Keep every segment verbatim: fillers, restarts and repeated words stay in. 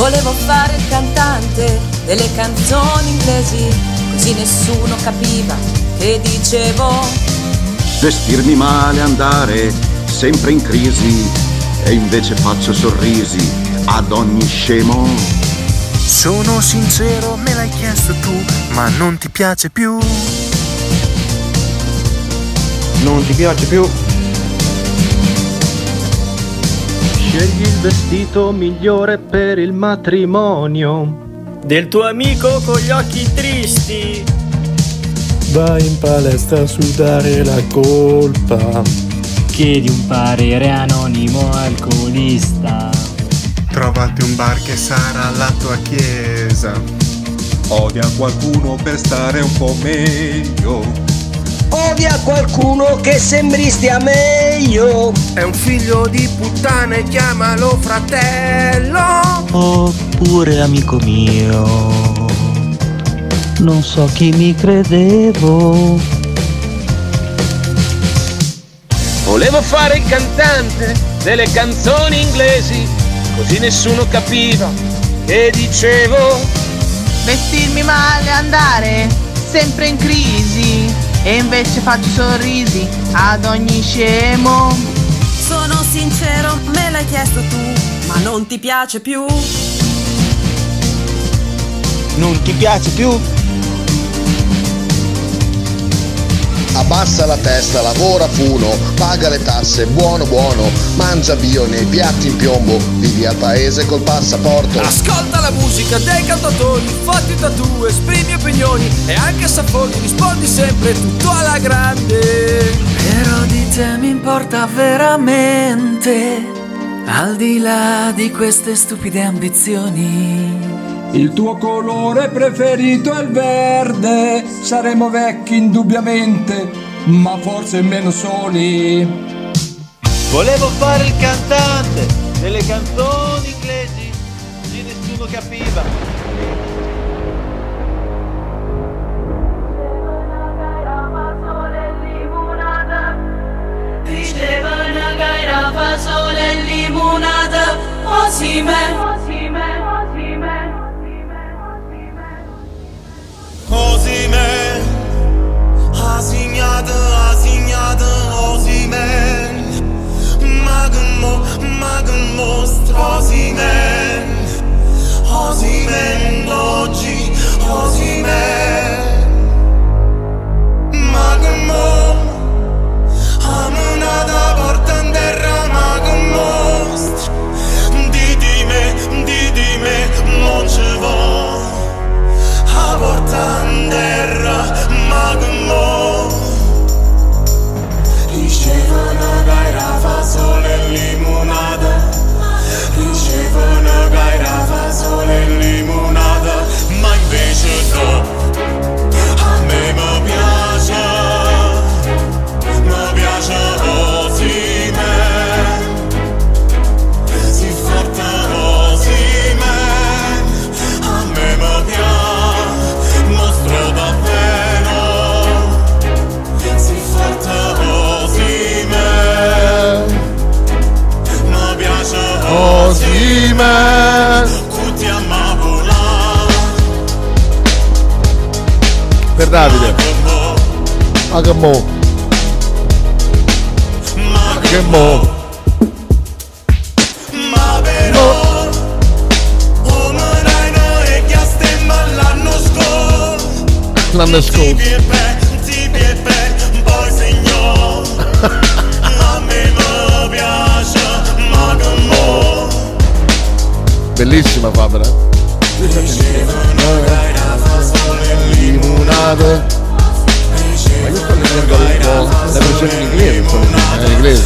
Volevo fare il cantante delle canzoni inglesi, così nessuno capiva che dicevo. Vestirmi male, andare sempre in crisi, e invece faccio sorrisi ad ogni scemo. Sono sincero, me l'hai chiesto tu, ma non ti piace più. Non ti piace più. Scegli il vestito migliore per il matrimonio del tuo amico con gli occhi tristi. Vai in palestra a sudare la colpa. Chiedi un parere anonimo alcolista. Trovati un bar che sarà la tua chiesa. Odia qualcuno per stare un po' meglio. Odia qualcuno che sembri stia meglio. È un figlio di puttana e chiamalo fratello. Oppure amico mio. Non so chi mi credevo. Volevo fare il cantante delle canzoni inglesi, così nessuno capiva che dicevo. Vestirmi male, andare sempre in crisi, e invece faccio sorrisi ad ogni scemo. Sono sincero, me l'hai chiesto tu, ma non ti piace più. Non ti piace più? Abbassa la testa, lavora funo, paga le tasse, buono buono, mangia bio nei piatti in piombo, vivi al paese col passaporto. Ascolta la musica dei cantatori, fatti tatu, esprimi opinioni e anche sapori, rispondi sempre tutto alla grande. Però di te mi importa veramente, al di là di queste stupide ambizioni. Il tuo colore preferito è il verde, saremo vecchi indubbiamente, ma forse meno soli. Volevo fare il cantante delle canzoni inglesi, che nessuno capiva. Diceva una gaira fa sole e limonata, Osimè. Osimè, ha segnato, ha segnato Osimè. Macklemore, Macklemore, Osimè. Osimè, oggi Osimè. Macklemore, ha menata porta in terra Macklemore. Di di me, di di me, non ci vo. A porta in terra, Macklemore. Riceva una gaira, fa sole e limonata. Riceva una gaira, fa sole e limonata. Ma invece no, a me mi piace, mi piace così me, così forte così me, a me mi piace. Per Davide Macklemore, Macklemore, ma però come Rai due che stemma l'anno scorso, l'anno scorso. Bellissima Fabra. Limonade. Ma io sto leggendo un po' la versione in inglese, in inglese.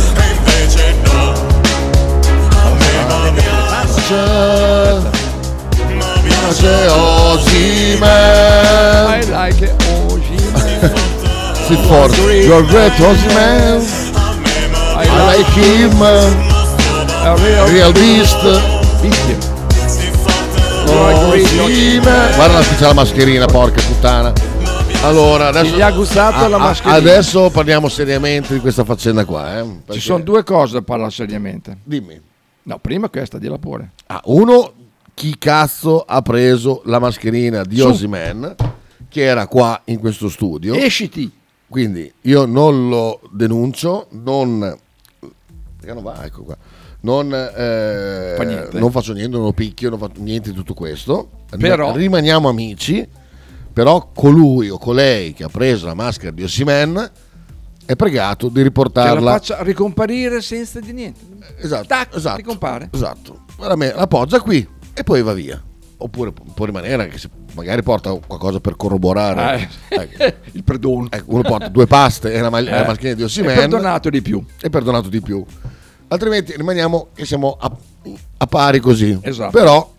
Piace Osimè. I like Osimè. Sit forte. You're great Osimè. I like him. Real beast. Guarda la c'è la mascherina, porca puttana. Allora adesso gli ha gustato a, la mascherina. Adesso parliamo seriamente di questa faccenda qua, eh, perché... ci sono due cose da parlare seriamente. Dimmi. No, prima questa, dilla pure. Ah, uno chi cazzo ha preso la mascherina di Osimhen, che era qua in questo studio. Esciti! Quindi io non lo denuncio, non... non va, ecco qua. Non, eh, non faccio niente, non lo picchio, non faccio niente di tutto questo. Però... rimaniamo amici, però colui o colei che ha preso la maschera di Osimhen è pregato di riportarla. Che la faccia ricomparire senza di niente. Esatto. Tac, esatto, ricompare. Esatto. La appoggia qui e poi va via. Oppure può rimanere, che magari porta qualcosa per corroborare, ah, ecco, il perdono. Ecco, uno porta due paste e la ma- eh. mascherina di Osimhen. È perdonato di più. È perdonato di più. Altrimenti rimaniamo che siamo a, a pari così. Esatto. Però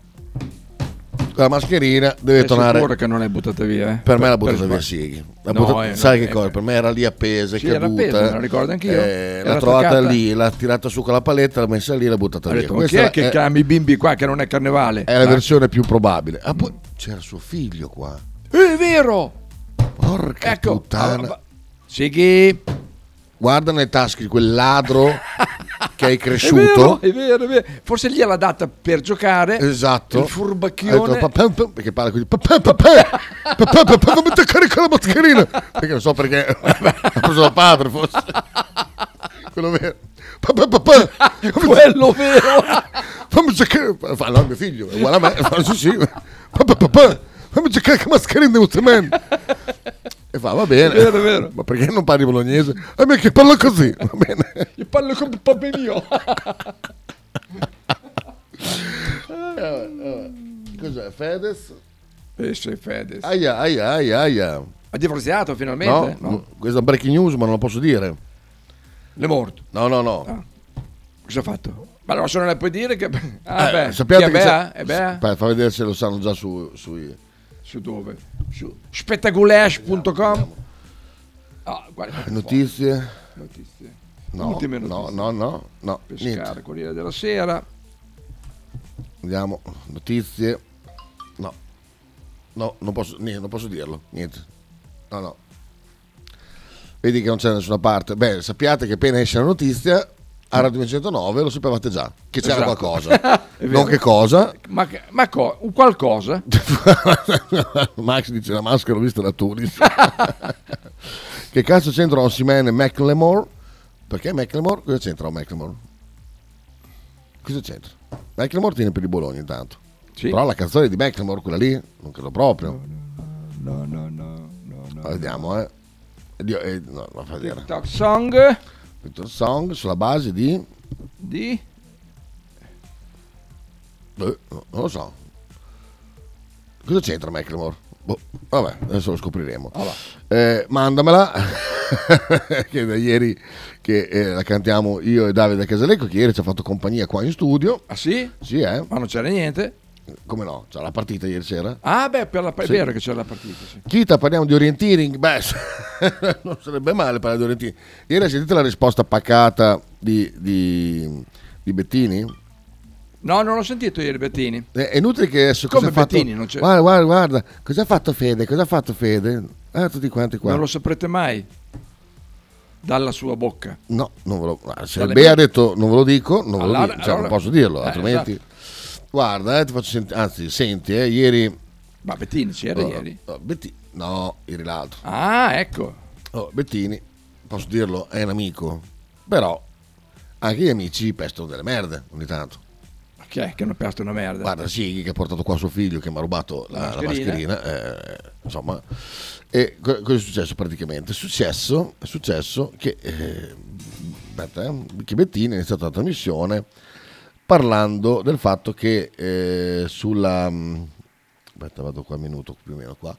la mascherina deve sei tornare. Sicuro che non è buttata via? Eh? Per, per me l'ha buttata per... via Sighi. La no, buttata... eh, sai no, che eh, cosa? Per me era lì appesa, sì, caduta. Era appesa, non ricordo anch'io. Eh, l'ha trovata attaccata lì, l'ha tirata su con la paletta, l'ha messa lì e l'ha buttata ha via. Detto, ma chi è che è... chiami i bimbi qua che non è carnevale? È la ah. versione più probabile. Ah, poi c'era suo figlio qua. È vero! Porca ecco. puttana. Sighi! Guarda nei taschi quel ladro che hai cresciuto. È vero, è vero, è vero. Forse lì l'ha data per giocare. Esatto. Il furbacchione. Detto, perché parla così. Papà, papà, papà, papà, non mi toccare con la mascherina. Perché non so perché. Ha preso la padre forse. Quello vero. Papà, papà. Quello vero. Fammi giocare. Fallo a mio figlio. È uguale a me. Fallo sì, sì. Papà, papà. Fammi giocare con la mascherina di Osimhen. E fa, va bene, vero, vero. Ma perché non parli bolognese? A me che parlo così, va bene. Io parlo come papà mio. Cos'è, Fedez? Eh, sei Fedez. Aia, aia, aia, aia. Ha divorziato finalmente? No, no. Questa è una breaking news, ma non lo posso dire. L'è morto? No, no, no. Ah. Cosa ha fatto? Ma allora se non la puoi dire che... Ah, eh, beh. Sappiate che... Bea? È Bea? Fa vedere se lo sanno già su... sui... Su dove? Su spettaculash punto com. Oh, notizie. Notizie. No, ultime notizie. No, no, no, no. Pescara, Corriere della Sera. Andiamo, notizie. No. No, non posso, niente, non posso dirlo, niente. No, no. Vedi che non c'è da nessuna parte. Beh, sappiate che appena esce la notizia a Radio duecentonove lo sapevate già che c'era, esatto, qualcosa. Non che cosa, ma, ma co- qualcosa. Max dice la maschera ho visto la Turis. Che cazzo c'entra Osimhen e Macklemore? Perché Macklemore? Cosa c'entra Macklemore? Cosa c'entra? Macklemore tiene per il Bologna intanto, sì. Però la canzone di Macklemore, quella lì, non credo proprio. No, no, no, no, no, no. Vediamo, eh. Dio, eh, no, non fa vedere. TikTok song. Song sulla base di di eh, non lo so cosa c'entra Macklemore, boh, vabbè, adesso lo scopriremo. Ah, eh, mandamela. Che da ieri che eh, la cantiamo io e Davide Casalecco, che ieri ci ha fatto compagnia qua in studio. Ah sì? Sì, eh. Ma non c'era niente? Come no? C'era la partita ieri sera. Ah beh, per la pa- sì. È vero che c'era la partita, sì. Chita, parliamo di orienteering. Beh, non sarebbe male parlare di orienteering. Ieri sentite la risposta pacata di, di, di Bettini? No, non l'ho sentito ieri Bettini. È inutile che adesso... Come cosa Bettini? Fatto? Non c'è... Guarda, guarda, guarda. Cosa ha fatto Fede? Cosa ha fatto Fede? Ah, tutti quanti qua. Non lo saprete mai. Dalla sua bocca. No, non ve lo... Se Bea mie... ha detto non ve lo dico, non allora, ve lo dico. Cioè, allora... non posso dirlo, eh, altrimenti... Esatto. Guarda, eh, ti faccio sentire, anzi, senti, eh, ieri... Ma Bettini c'era oh, ieri? Oh, Betti... No, ieri l'altro. Ah, ecco. Oh, Bettini, posso dirlo, è un amico, però anche gli amici pestano delle merde ogni tanto. Ma chi è che non pesta una merda? Guarda, Sighi che ha portato qua suo figlio, che mi ha rubato la, la mascherina. La mascherina eh, insomma, e cosa è successo praticamente? È successo, è successo che, eh, aspetta, eh, che Bettini è iniziato la trasmissione parlando del fatto che eh, sulla aspetta vado qua un minuto più o meno qua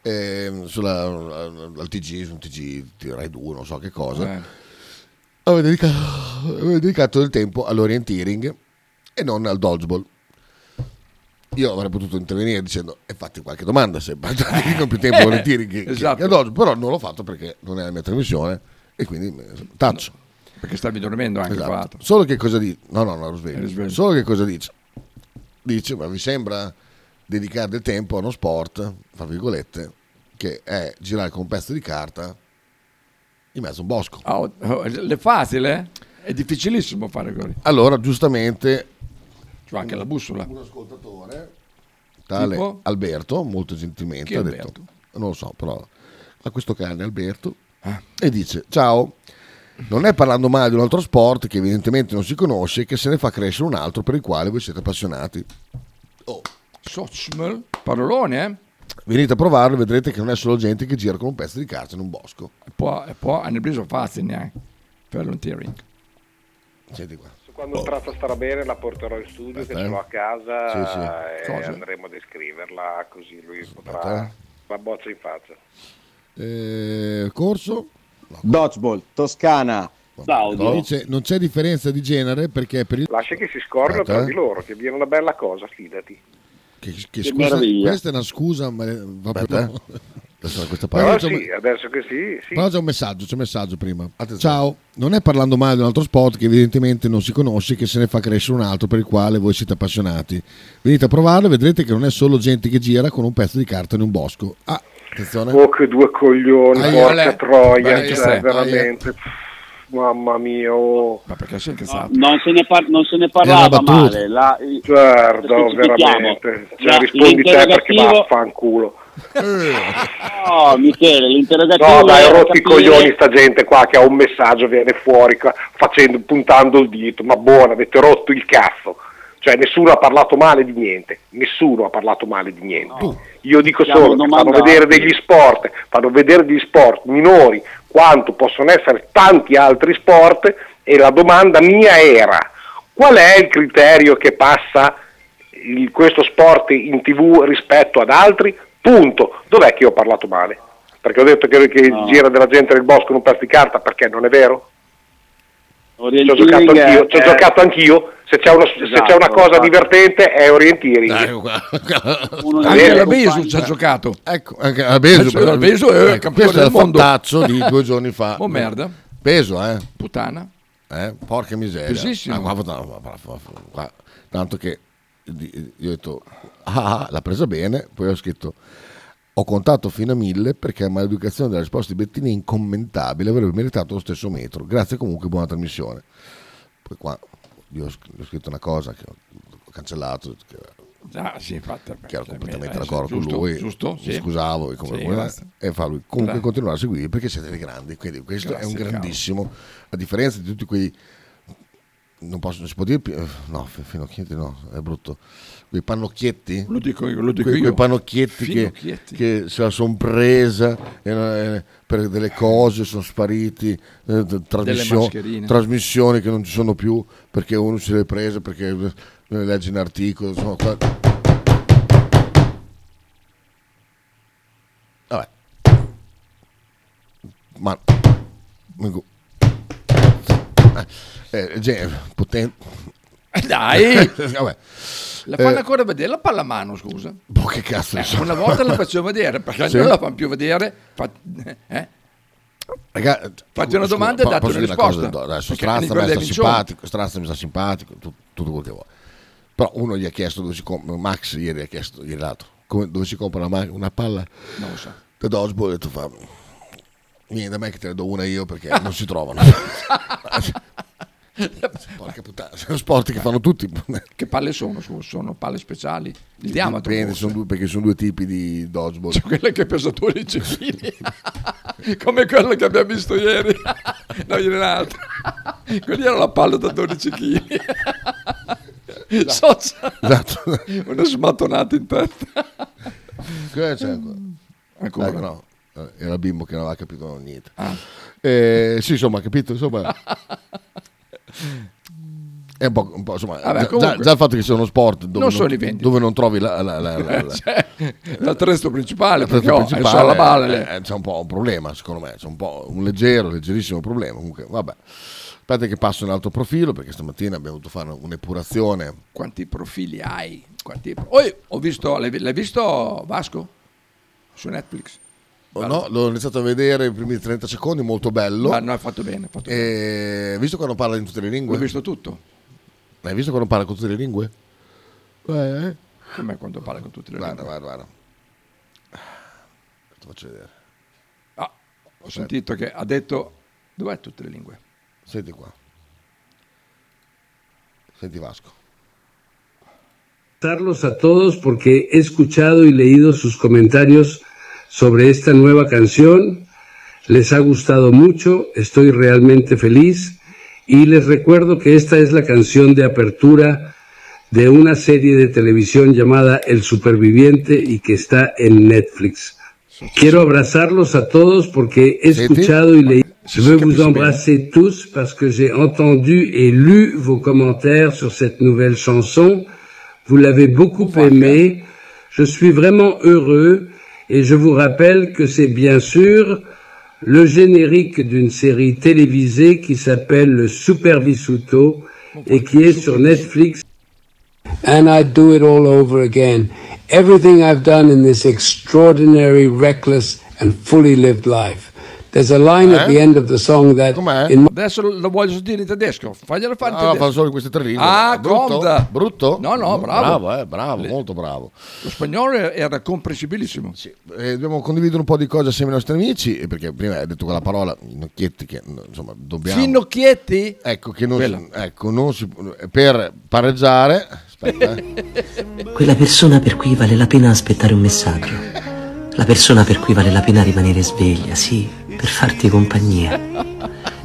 eh, sulla al T G, un T G Rai due, non so che cosa, eh. avevo, dedicato, avevo dedicato del tempo all'orienteering e non al dodgeball. Io avrei potuto intervenire dicendo e fatti qualche domanda se dedico più tempo all'orienteering che, esatto, che al dodgeball, però non l'ho fatto perché non è la mia trasmissione e quindi taccio. No. Perché stavi dormendo anche, esatto, qua. Solo che cosa dice? No, no, no, lo sveglio. Solo che cosa dice? Dice, ma vi sembra dedicare del tempo a uno sport, fra virgolette, che è girare con un pezzo di carta in mezzo a un bosco. Oh, oh, è facile? È difficilissimo fare così. Allora, giustamente, cioè anche un, la bussola. Un ascoltatore, tale tipo? Alberto, molto gentilmente, ha Alberto? detto, non lo so, però a questo cane Alberto, ah. e dice, ciao, non è parlando male di un altro sport che evidentemente non si conosce, che se ne fa crescere un altro per il quale voi siete appassionati. Oh, Sochmel, parolone, eh? Venite a provarlo e vedrete che non è solo gente che gira con un pezzo di carta in un bosco. E poi, e poi hanno preso fazzi neanche per l'untearing. Senti qua. Quando oh. il tratto starà bene la porterò in studio, Beh, che ce l'ho a casa, sì, sì. e Cosa? andremo a descriverla così lui Beh, potrà... La boccia in faccia. Eh, corso? No. Dodgeball, Toscana. Laudo. Dice, non c'è differenza di genere perché... per il... Lascia che si scorgano tra di loro, che viene una bella cosa, fidati. Che, che, che scusa, meraviglia. Questa è una scusa, ma va bene. Però sì, adesso che sì, sì. Però c'è un messaggio, c'è un messaggio prima. Attenzione. Ciao, non è parlando male di un altro sport che evidentemente non si conosce, che se ne fa crescere un altro per il quale voi siete appassionati. Venite a provarlo e vedrete che non è solo gente che gira con un pezzo di carta in un bosco. Ah, attenzione. Oh, che due coglioni, Aia, porca le... troia, Aia, cioè, Aia. veramente... Aia. Mamma mia, oh. Ma perché sei incazzato? No, non se ne, par- non se ne parlava male. La, certo, veramente. Cioè, la, rispondi te perché vaffanculo. No, Michele, l'interrogativo. No, dai, rotti i coglioni sta gente qua che ha un messaggio, viene fuori facendo, puntando il dito. Ma buona, avete rotto il cazzo. Cioè, nessuno ha parlato male di niente. Nessuno ha parlato male di niente. No. Io dico solo che fanno vedere degli sport, fanno vedere degli sport minori, quanto possono essere tanti altri sport, e la domanda mia era: qual è il criterio che passa il, questo sport in TV rispetto ad altri? Punto. Dov'è che io ho parlato male? Perché ho detto che, che no. gira della gente nel bosco non pezzo di carta, perché non è vero? Ci ho giocato anch'io, ci ho giocato anch'io. Se c'è, uno, esatto, se c'è una cosa divertente è orientiering. Anche la Besu ci ha giocato. Ecco, anche la Besu. La Besu è il campione del mondo. Questo è il fattazzo di due giorni fa. Oh merda. Peso, eh. Puttana. Eh, porca miseria. Pesissimo. Ah, qua, qua, qua, qua. Tanto che io ho detto, ah, l'ha presa bene, poi ho scritto, ho contato fino a mille perché la maleducazione della risposta di Bettini è incommentabile, avrebbe meritato lo stesso metro. Grazie comunque, buona trasmissione. Poi qua... Io ho scritto una cosa che ho cancellato, che, ah, sì, infatti, che ero completamente d'accordo con lui, giusto, mi sì. scusavo come sì, come e fa lui comunque continuare a seguire perché siete dei grandi, quindi questo grazie, è un grandissimo cavolo. A differenza di tutti quei, non posso, non si può dire più, no, finocchietti no, è brutto, quei pannocchietti, lo dico, lo dico quei, io quei pannocchietti che, che se la son presa eh, per delle cose, sono spariti eh, trasmission, trasmissioni che non ci sono più perché uno se le prese perché eh, legge un articolo, insomma, qua... vabbè, ma Eh, gen- poten- dai Vabbè. La fanno ancora vedere la pallamano, scusa, boh, che cazzo eh, so. Una volta la facevo vedere perché sì. non la fanno più vedere, fa- eh? Raga, fate una scusa, domanda e date una risposta cosa, adesso, Strazza mi sta simpatico Strazza mi sta simpatico tutto, tutto quello che vuoi, però uno gli ha chiesto dove si comp- Max ieri ha chiesto ieri l'altro come, dove si compra una, una palla non lo so da dodgeball, ho detto fa niente da me che te ne do una io perché non si trovano. Porca puttana, sono sport che fanno tutti. Che palle sono? Sono palle speciali? Il diametro? Dipende, sono due, perché sono due tipi di dodgeball. C'è quella che pesa dodici chilogrammi come quella che abbiamo visto ieri. No, ieri l'altro. Quelli era la palla da dodici chilogrammi Esatto. So, esatto. Una smattonata in testa. Cosa c'è ancora? Ancora? Ecco, no. Era bimbo che non aveva capito niente. Ah. Eh, sì, insomma, capito, insomma. È un po', un po', insomma, vabbè, già, comunque, già il fatto che sia uno sport dove non, non, sono dove non trovi la, la, la, la, la, cioè, l'attrezzo principale, perché ho, principale so, la balla, è, è, c'è un po' un problema, secondo me, c'è un po' un leggero, leggerissimo problema. Comunque, vabbè, aspetta che passo un altro profilo perché stamattina abbiamo dovuto fare un'epurazione. Quanti profili hai? Quanti... Oh, ho visto, l'hai, l'hai visto Vasco su Netflix? No, l'ho iniziato a vedere i primi trenta secondi, molto bello. Ma no, hai fatto bene, fatto bene. E... visto che non parla in tutte le lingue? L'ho visto tutto. Hai visto che non parla con tutte le lingue? Eh. Com'è quando parla con tutte le guarda, lingue? Guarda, guarda, guarda. Ti faccio vedere. Ah, ho sentito che ha detto... Dov'è tutte le lingue? Senti qua. Senti Vasco. Saludarlos a todos porque he escuchado y leído sus comentarios sobre esta nueva canción. Les ha gustado mucho, estoy realmente feliz y les recuerdo que esta es la canción de apertura de una serie de televisión llamada El Superviviente y que está en Netflix. Quiero abrazarlos a todos porque he escuchado y leído. Je veux vous embrasser tous parce que j'ai entendu et lu vos commentaires sur cette nouvelle chanson. Vous l'avez beaucoup aimé, je suis vraiment heureux et je vous rappelle que c'est bien sûr le générique d'une série télévisée qui s'appelle Le Supervissuto et qui est sur Netflix. And I'd do it all over again. Everything I've done in this extraordinary, reckless and fully lived life. There's a line eh? at the end of the song that in... Adesso lo voglio dire in tedesco. Faglielo fare in tedesco. Ah, fa solo queste tre lingue. Ah, brutto. Conda. Brutto? No, no, bravo. Bravo, eh, bravo, Le... molto bravo. Lo spagnolo era comprensibilissimo. Sì. Eh, dobbiamo condividere un po' di cose assieme ai nostri amici, perché prima hai detto quella parola Finocchietti che insomma dobbiamo Finocchietti? Ecco che non si, ecco, non si per pareggiare. Aspetta. Eh. Quella persona per cui vale la pena aspettare un messaggio. La persona per cui vale la pena rimanere sveglia, sì, per farti compagnia.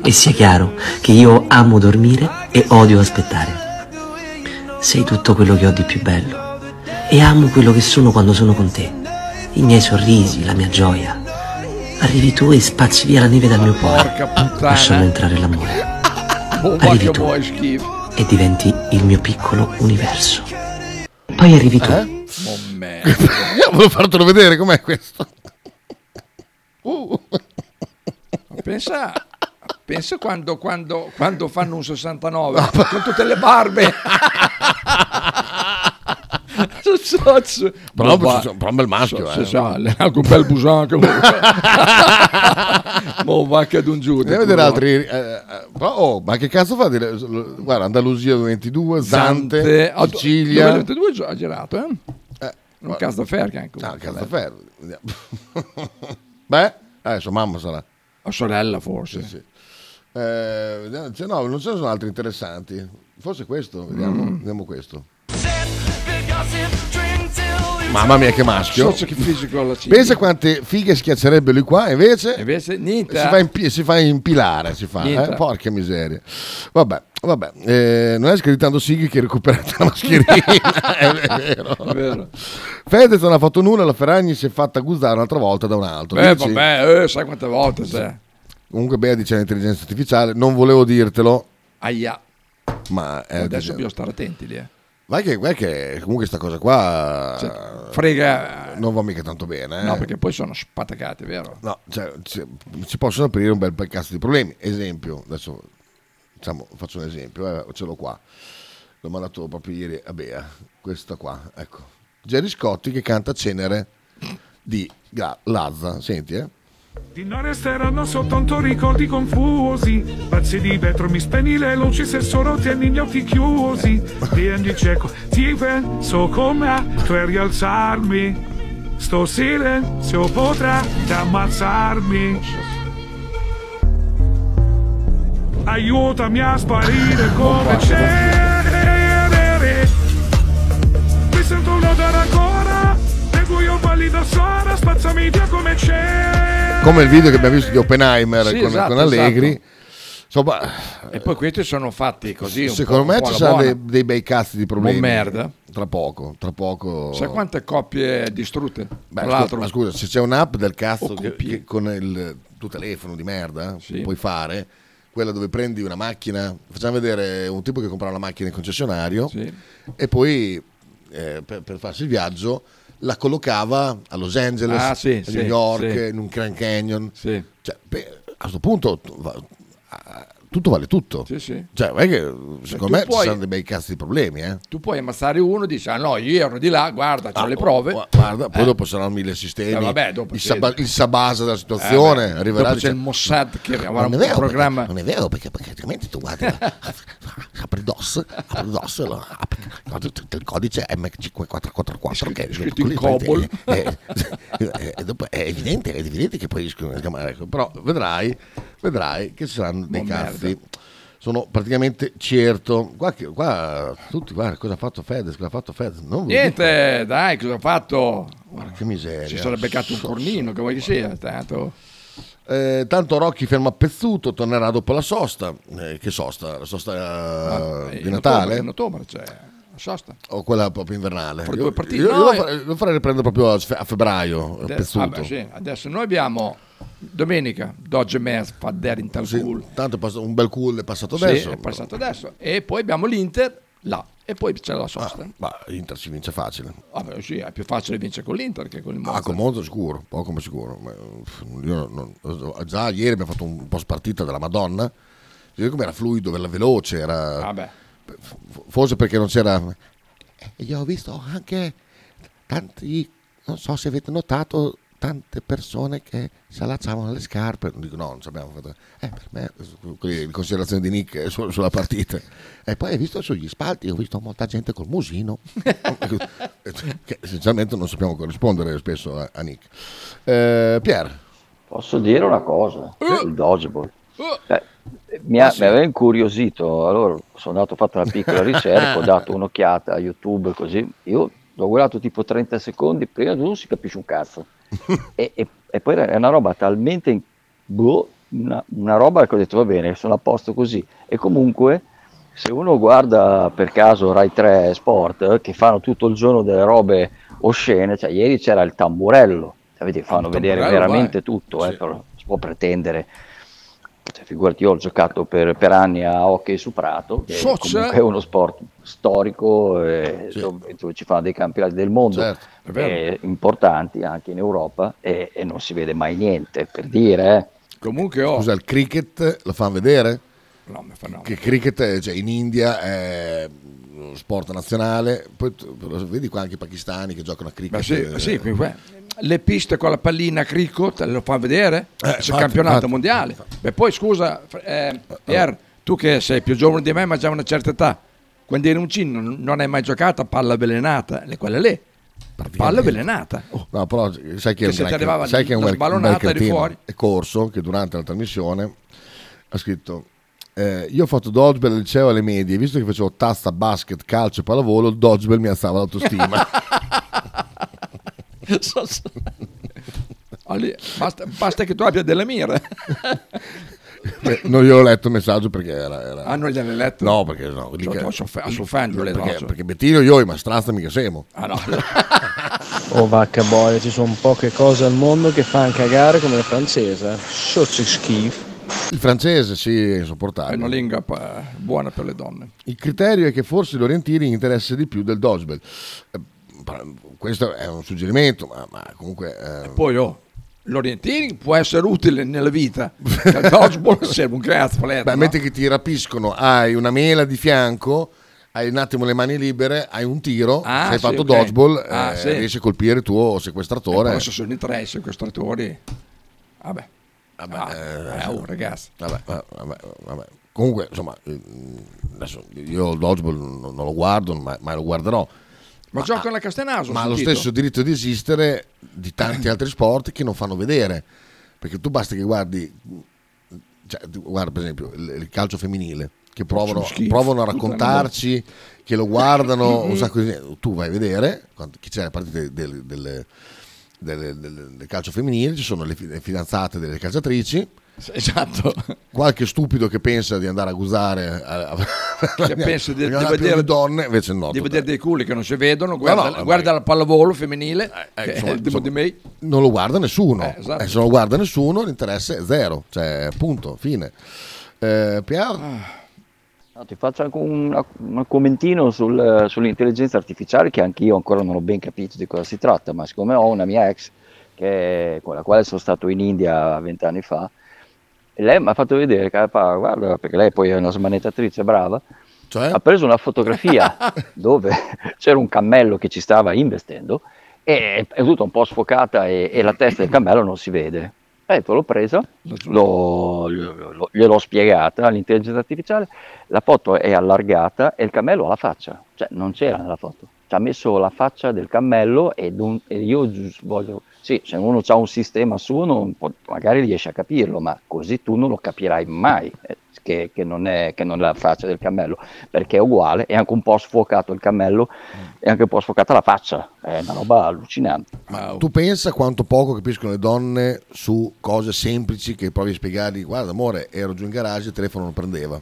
E sia chiaro che io amo dormire e odio aspettare. Sei tutto quello che ho di più bello e amo quello che sono quando sono con te. I miei sorrisi, la mia gioia. Arrivi tu e spazzi via la neve dal mio cuore, lasciando entrare l'amore. Arrivi tu e diventi il mio piccolo universo. Poi arrivi tu. Oh merda. Volevo fartelo vedere com'è questo. Uh. Pensa, pensa quando, quando, quando fanno un sessantanove no. Con tutte le barbe. Però un bel maschio, so, eh. So, anche un bel busan comunque. Mo va che ad un giù. Devi vedere altri. Eh, oh, ma che cazzo fa? Guarda, Andalusia ventidue, Zante, Zante Sicilia. ventidue ha girato, eh? eh un cazzo da ferro anche. No, un cazzo da ferro. Beh, adesso mamma sarà. O sorella forse. Sì, sì. Eh, cioè, no, non ce ne sono altri interessanti. Forse questo, vediamo, mm. vediamo questo. Mamma mia che maschio. Che fisico, pensa quante fighe schiaccerebbe lui qua. Invece, invece niente. Si fa, impi- si fa impilare si fa, eh? Porca miseria. Vabbè, vabbè. Eh, non è scritando Sighi che ha recuperato la mascherina. È vero, è vero. Fedez non ha fatto nulla. La Ferragni si è fatta guzzare un'altra volta da un altro. Eh Dici? Vabbè eh, sai quante volte sei. Comunque Bea dice l'intelligenza artificiale. Non volevo dirtelo. Aia. Ma eh, adesso bisogna stare attenti lì eh. Vai che, vai che comunque sta cosa qua cioè, frega non va mica tanto bene eh. No perché poi sono spatacate vero? No cioè ci possono aprire un bel cazzo di problemi. Esempio adesso diciamo faccio un esempio eh, ce l'ho qua, l'ho mandato proprio ieri a Bea questa qua ecco Gerry Scotti che canta Cenere di Lazza senti eh di Nord erano soltanto ricordi confusi. Pazzi di vetro mi spegni le luci se solo tieni gli occhi chiusi. Vieni cieco, ti penso come a per rialzarmi. Sto silenzio potrà ammazzarmi. Aiutami a sparire come cenere. Mi sento un odore ancora per cui io valido sola. Spazzami via come c'è. Come il video che abbiamo visto di Oppenheimer sì, con, esatto, con Allegri. Esatto. Insomma, e poi questi sono fatti così. Un secondo po', me ci saranno dei, dei bei cazzi di problemi. Buon merda. Tra poco, tra poco. Sai quante coppie distrutte? Beh, tra l'altro. Ma scusa, se c'è un'app del cazzo che, che con il tuo telefono di merda sì. Puoi fare, quella dove prendi una macchina. Facciamo vedere un tipo che compra una macchina in concessionario sì. E poi eh, per, per farsi il viaggio. La collocava a Los Angeles, ah, sì, a New sì, York, sì. In un Grand Canyon. Sì. Cioè, beh, a questo punto va, tutto vale tutto. Sì, sì. Cioè, è che, secondo me puoi, ci sono dei bei cazzi di problemi. Eh. Tu puoi ammazzare uno e dici, ah no, io ero di là, guarda, c'ho ah, le prove. Guarda, poi eh. dopo saranno mille sistemi, eh, vabbè, dopo il, sì. sab- il sabasa della situazione. Eh, arriverà dopo c'è il Mossad che avrà un programma. Perché, non è vero, perché praticamente tu guardi, apri DOS, apri DOS e lo apri. Il codice M cinque quattro quattro quattro che è scritto in COBOL è, è, è evidente è evidente che poi però vedrai vedrai che ci saranno dei cazzi sono praticamente certo. Qua, qua tutti, guarda, cosa ha fatto Fedez? Cosa ha fatto Fedez? Non Niente, dico. Dai, cosa ha fatto? Guarda che miseria. Si sarebbe beccato un cornino, so, che vuoi che sia, tanto. Eh, tanto Rocchi ferma pezzuto, tornerà dopo la sosta. Eh, che sosta? La sosta eh, di Natale? In ottobre, in ottobre c'è. Sosta. O quella proprio invernale. Io, io, io no, lo, farei, lo farei riprendere proprio a febbraio. Adesso, vabbè, sì. Adesso noi abbiamo domenica Dodge Mers Fader in tal sì, cool. Tanto pass- un bel cool è passato sì, adesso. È passato adesso. E poi abbiamo l'Inter là. E poi c'è la sosta. Ah, ma l'Inter si vince facile. Vabbè, sì, è più facile vincere con l'Inter che con il Monza. Ah, con Monza sicuro, poco ma sicuro. Ma io non, già ieri abbiamo fatto un post partita della Madonna. Come era fluido, era veloce, era. Vabbè. Forse perché non c'era. Io ho visto anche tanti, non so se avete notato, tante persone che si allacciavano alle scarpe. Non dico no, non ci abbiamo fatto. Eh, per me, considerazione di Nick su, sulla partita. E poi hai visto sugli spalti, ho visto molta gente col musino che sinceramente non sappiamo corrispondere spesso a, a Nick. eh, Pier, posso dire una cosa? uh. Il dodgeball eh, mi, ha, mi aveva incuriosito, allora sono andato, ho fatto una piccola ricerca, ho dato un'occhiata a YouTube, così io l'ho guardato tipo trenta secondi, prima non si capisce un cazzo e, e, e poi è una roba talmente in, boh, una, una roba che ho detto va bene, sono a posto così. E comunque se uno guarda per caso Rai tre Sport, che fanno tutto il giorno delle robe oscene, cioè ieri c'era il tamburello, cioè, vedi, fanno il vedere veramente vai. tutto, sì. eh, però si può pretendere. Cioè, figurati, io ho giocato per, per anni a hockey su prato, che so, comunque è uno sport storico, eh, sì. dove, dove ci fanno dei campionati del mondo, certo, eh, importanti anche in Europa, e, e non si vede mai niente, per dire. Eh. Comunque oh. Scusa, il cricket lo fanno vedere? No, mi fa no. Che cricket, cioè, in India è uno sport nazionale, poi vedi qua anche i pakistani che giocano a cricket. Sì, eh, sì, le piste con la pallina cricket lo fanno vedere, eh, c'è il campionato fatti, mondiale. Fatti. Beh, poi scusa, eh, Pier, tu che sei più giovane di me ma già una certa età, quando eri un cino non hai mai giocato a palla avvelenata, quella lì, palla avvelenata. Oh. No, però sai che, che è un, gran, sai che è un, un bel è corso che durante la trasmissione ha scritto: Eh, io ho fatto dodgeball al liceo e alle medie, visto che facevo tasta, basket, calcio e pallavolo, il dodgeball mi alzava l'autostima. so, so. Allì, basta, basta che tu abbia delle mire. Beh, non gliel'ho letto il messaggio perché era, era... Ah, non gliel'hai letto? No, perché no, cioè, che... soff- soffendo, perché, no, perché, perché Bettino io ma strazza mica semo. Ah no. Oh vacca boia, ci sono poche cose al mondo che fanno cagare come la francese. Such schifo. Il francese sì, è insopportabile. È una lingua buona per le donne. Il criterio è che forse gli orientini interessa di più del dodgeball. Questo è un suggerimento, ma, ma comunque. Eh... E poi oh, l'orientini può essere utile nella vita. Il dodgeball serve un cazzo. Beh, no? Metti che ti rapiscono, hai una mela di fianco, hai un attimo le mani libere, hai un tiro, ah, se hai sì, fatto okay. dodgeball, ah, eh, sì. riesci a colpire il tuo sequestratore. Adesso sono i tre sequestratori. Vabbè. Vabbè, ah, eh, eh, oh, ragazzi. Vabbè, vabbè, vabbè. Comunque, insomma, adesso io il dodgeball non lo guardo, ma, ma lo guarderò. Ma, ma gioco alla Castenaso. Ma ha lo stesso diritto di esistere di tanti altri sport che non fanno vedere. Perché tu basta che guardi, cioè, guarda per esempio il, il calcio femminile, che provano, schifo, provano a raccontarci, che lo guardano un sacco di. Tu vai a vedere quando, chi c'è la partita delle. delle Del, del, del calcio femminile, ci sono le, le fidanzate delle calciatrici, esatto, qualche stupido che pensa di andare a gusare a, a, che mia, pensa di, di vedere donne, invece no, di vedere dei culi che non si vedono, guarda, no, no, guarda il pallavolo femminile, eh, eh, insomma, è il insomma, di me. Non lo guarda nessuno, eh, esatto. eh, se non lo guarda nessuno l'interesse è zero, cioè punto, fine. eh, Pier? No, ti faccio anche un, un commentino sul, sull'intelligenza artificiale, che anche io ancora non ho ben capito di cosa si tratta, ma siccome ho una mia ex che, con la quale sono stato in India vent'anni fa, lei mi ha fatto vedere, guarda, perché lei poi è una smanettatrice brava, cioè? Ha preso una fotografia dove c'era un cammello che ci stava investendo e è tutta un po' sfocata e, e la testa del cammello non si vede. Eh, l'ho presa, l'ho, l'ho, gliel'ho spiegata all'intelligenza artificiale, la foto è allargata e il cammello ha la faccia, cioè non c'era nella foto, ci ha messo la faccia del cammello, e, don, e io voglio Sì, se uno ha un sistema suo non può, magari riesce a capirlo, ma così tu non lo capirai mai, eh, che, che, non è, che non è la faccia del cammello, perché è uguale, è anche un po' sfocato il cammello, è anche un po' sfocata la faccia, è una roba allucinante. Ma tu pensa quanto poco capiscono le donne su cose semplici che provi a spiegargli, guarda amore, ero giù in garage, il telefono non prendeva.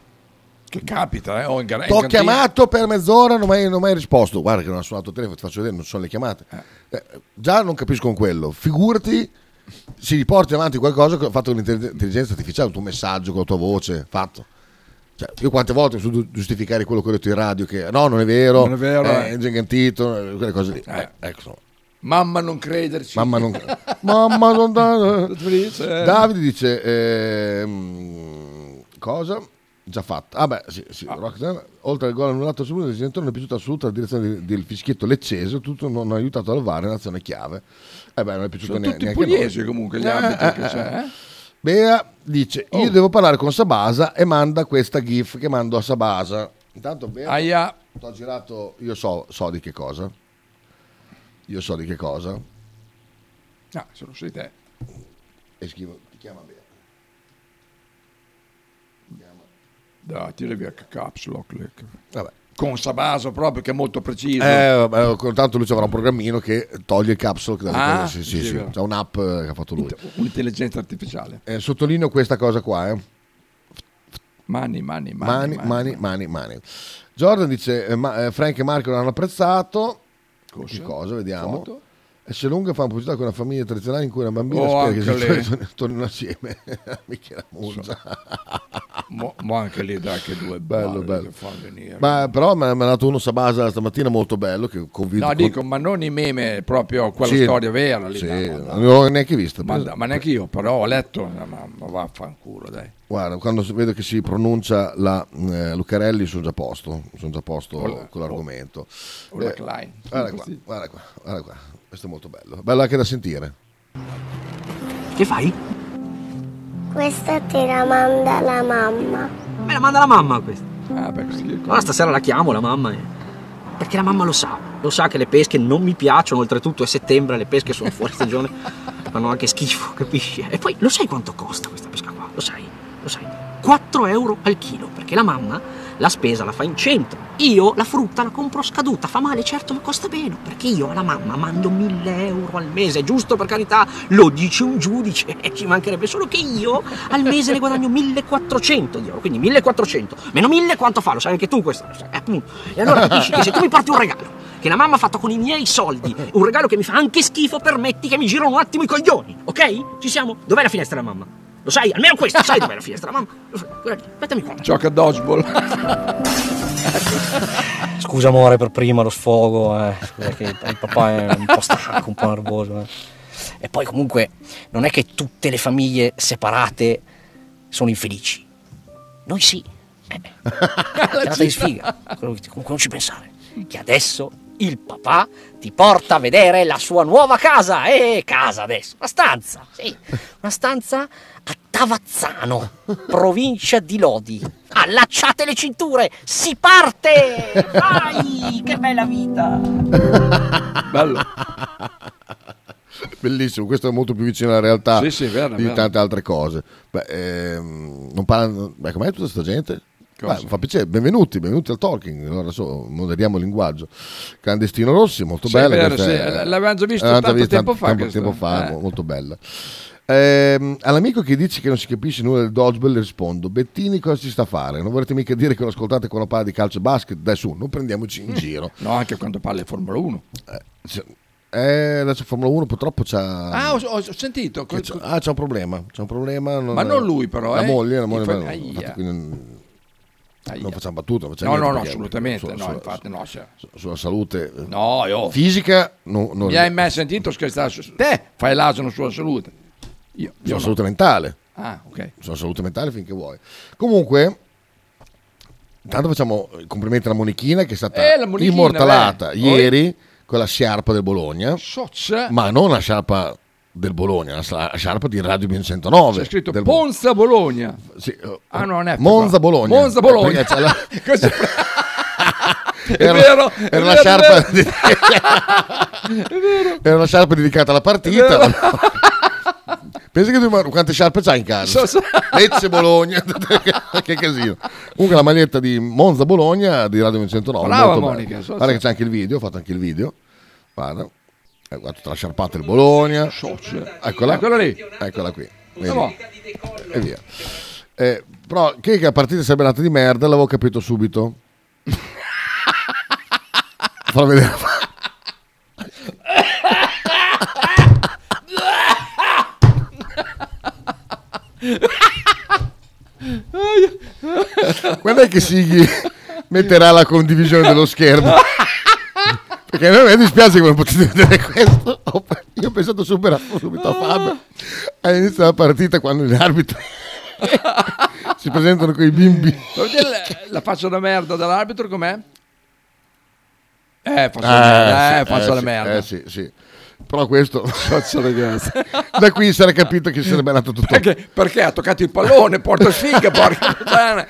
Che capita, eh? Oh, in gar- T'ho in chiamato per mezz'ora, non mi hai risposto. Guarda che non ha suonato il telefono, ti faccio vedere, non sono le chiamate. Eh, già non capiscono quello. Figurati, si riporti avanti qualcosa fatto con l'intelligenza artificiale, il tuo messaggio, con la tua voce, fatto. Cioè, io quante volte mi sono giustificare quello che ho detto in radio, che no, non è vero, non è vero, eh, eh. È ingigantito, quelle cose lì. Eh. Eh, ecco. Mamma non crederci. Mamma non Mamma non da... Davide dice, eh, cosa? Già fatta. Ah beh, sì, sì. Ah. Rock, oltre al gol annullato subito, il non è piaciuta assoluta la direzione del fischietto leccese, tutto non ha aiutato al VAR in azione chiave. Eh beh, non è piaciuto sono neanche. Tutti pugliesi comunque gli eh, ambiti eh, che c'è. Eh. Bea dice, oh. io devo parlare con Sabasa e manda questa gif che mando a Sabasa. Intanto Bea, Aia. t'ho girato, io so, so di che cosa. Io so di che cosa. Ah, sono sei te. E scrivo, ti chiama Bea. Da, tira via Capslock vabbè. Con Sabasa proprio che è molto preciso. Eh, vabbè, tanto lui c'avrà un programmino che toglie il Capslock dalle ah, cose. Sì, sì, sì. C'è un'app che ha fatto lui. Un'intelligenza artificiale. Eh, sottolineo questa cosa qua. Eh. Mani, mani, mani, mani, mani, mani, mani. Jordan dice: eh, ma, eh, Frank e Marco non hanno apprezzato. Cosa? Che cosa? Vediamo. Foto. S. Lunga fa una pubblicità con una famiglia tradizionale in cui una bambina oh, spera che si tornino assieme. Michela Monza. Mo, mo anche lì dai che due bello bello che fa venire. Ma però mi ha dato uno Sabasa stamattina molto bello che convido no dico con... ma non i meme proprio quella sì, storia vera lì, sì, no, no, non l'ho neanche vista ma, per... ma neanche io però ho letto ma, ma vaffanculo dai guarda quando vedo che si pronuncia la eh, Lucarelli sono già posto sono già posto Ola, con l'argomento o eh, la Klein guarda qua, guarda qua guarda qua questo è molto bello bello anche da sentire che fai? Questa te la manda la mamma. Me la manda la mamma questa. Ah, beh, così. Allora stasera la chiamo la mamma. Perché la mamma lo sa. Lo sa che le pesche non mi piacciono, oltretutto è settembre, le pesche sono fuori stagione, fanno anche schifo, capisci? E poi lo sai quanto costa questa pesca qua? Lo sai, lo sai. quattro euro al chilo, perché la mamma la spesa la fa in centro. Io la frutta la compro scaduta, fa male, certo, ma costa meno, perché io alla mamma mando mille euro al mese, giusto per carità, lo dice un giudice, ci mancherebbe solo che io al mese ne guadagno millequattrocento di euro, quindi millequattrocento, meno mille quanto fa, lo sai anche tu questo, e allora capisci che se tu mi porti un regalo, che la mamma ha fatto con i miei soldi, un regalo che mi fa anche schifo, permetti che mi girano un attimo i coglioni, ok? Ci siamo? Dov'è la finestra della mamma? Lo sai, almeno questo, sai dov'è la finestra, mamma? Aspettami qua. Gioca a dodgeball. Scusa amore per prima lo sfogo, eh. Scusa che il papà è un po' stanco, un po' nervoso. Eh. E poi comunque non è che tutte le famiglie separate sono infelici. Noi sì. Eh. Tirata di sfiga. Comunque non ci pensare. Che adesso il papà ti porta a vedere la sua nuova casa. Eh, casa adesso. Una stanza, sì. Una stanza a Tavazzano, provincia di Lodi. Allacciate le cinture, si parte! Vai! Che bella vita! Bello. Bellissimo, questo è molto più vicino alla realtà sì, sì, vera, di vera. Tante altre cose. Beh, ehm, non parlano... Beh, com'è tutta sta gente? Beh, fa piacere, benvenuti, benvenuti al Talking. Allora so, moderiamo il linguaggio. Clandestino Rossi, molto sì, bella. Vero, sì. è... L'avevamo già visto tanto, tanto tempo fa. Tanto tempo fa, eh. molto bella. Eh, all'amico che dice che non si capisce nulla del dodgeball, le rispondo: Bettini, cosa ci sta a fare? Non volete mica dire che lo ascoltate quando parla di calcio e basket? Dai, su, non prendiamoci in giro. No, anche quando parla di Formula uno. Eh, cioè, Eh, la Formula uno purtroppo c'ha. Ah, ho, ho sentito. Col... C'ha, ah, c'è un problema. C'è un problema. Non... Ma non lui, però. La eh? moglie, la moglie. Infatti, no, infatti, quindi, non facciamo battuta, non facciamo no, no, no, assolutamente. Sulla, no, sulla, infatti, no, cioè. sulla salute no, io. fisica, no, non mi hai mai sentito scherzare su te? Fai l'asino sulla salute. Io, sulla io salute no. mentale, ah, ok. Sulla salute mentale finché vuoi. Comunque, intanto facciamo complimenti alla Monichina che è stata eh, Monichina, immortalata beh. ieri oh. con la sciarpa del Bologna, Soccia. ma non la sciarpa del Bologna, la sciarpa di Radio millecentonove. C'è scritto del... Monza Bologna. Sì, uh, ah, no, non è Monza Bologna. Monza Bologna. Eh, la... era, vero, era, era, una sciarpa vero. Di... vero. Era una sciarpa dedicata alla partita. Pensi che tu quante sciarpe c'hai in casa? So, so. Lecce, Bologna, che casino. Comunque la maglietta di Monza Bologna di Radio millecentonove. Brava Monica. So, guarda so. Che c'è anche il video, ho fatto anche il video. Guarda, guarda tutta la sciarpata del Bologna. So, eccola, eccola lì, eccola qui. Vedi. E via. Eh, però che la partita sarebbe nata di merda, l'avevo capito subito. Fallo vedere. Quando è che Sighi metterà la condivisione dello schermo? Perché a me dispiace che non potete vedere questo. Io ho pensato superato subito a Fabio all'inizio della partita, quando gli arbitri si presentano con i bimbi. La faccia da merda dell'arbitro com'è? Eh, faccio ah, eh, sì, eh, la sì, merda. Eh sì, sì. Però questo da qui sarà capito che sarebbe nato tutto. Perché, perché ha toccato il pallone, porta sfiga, porca puttana.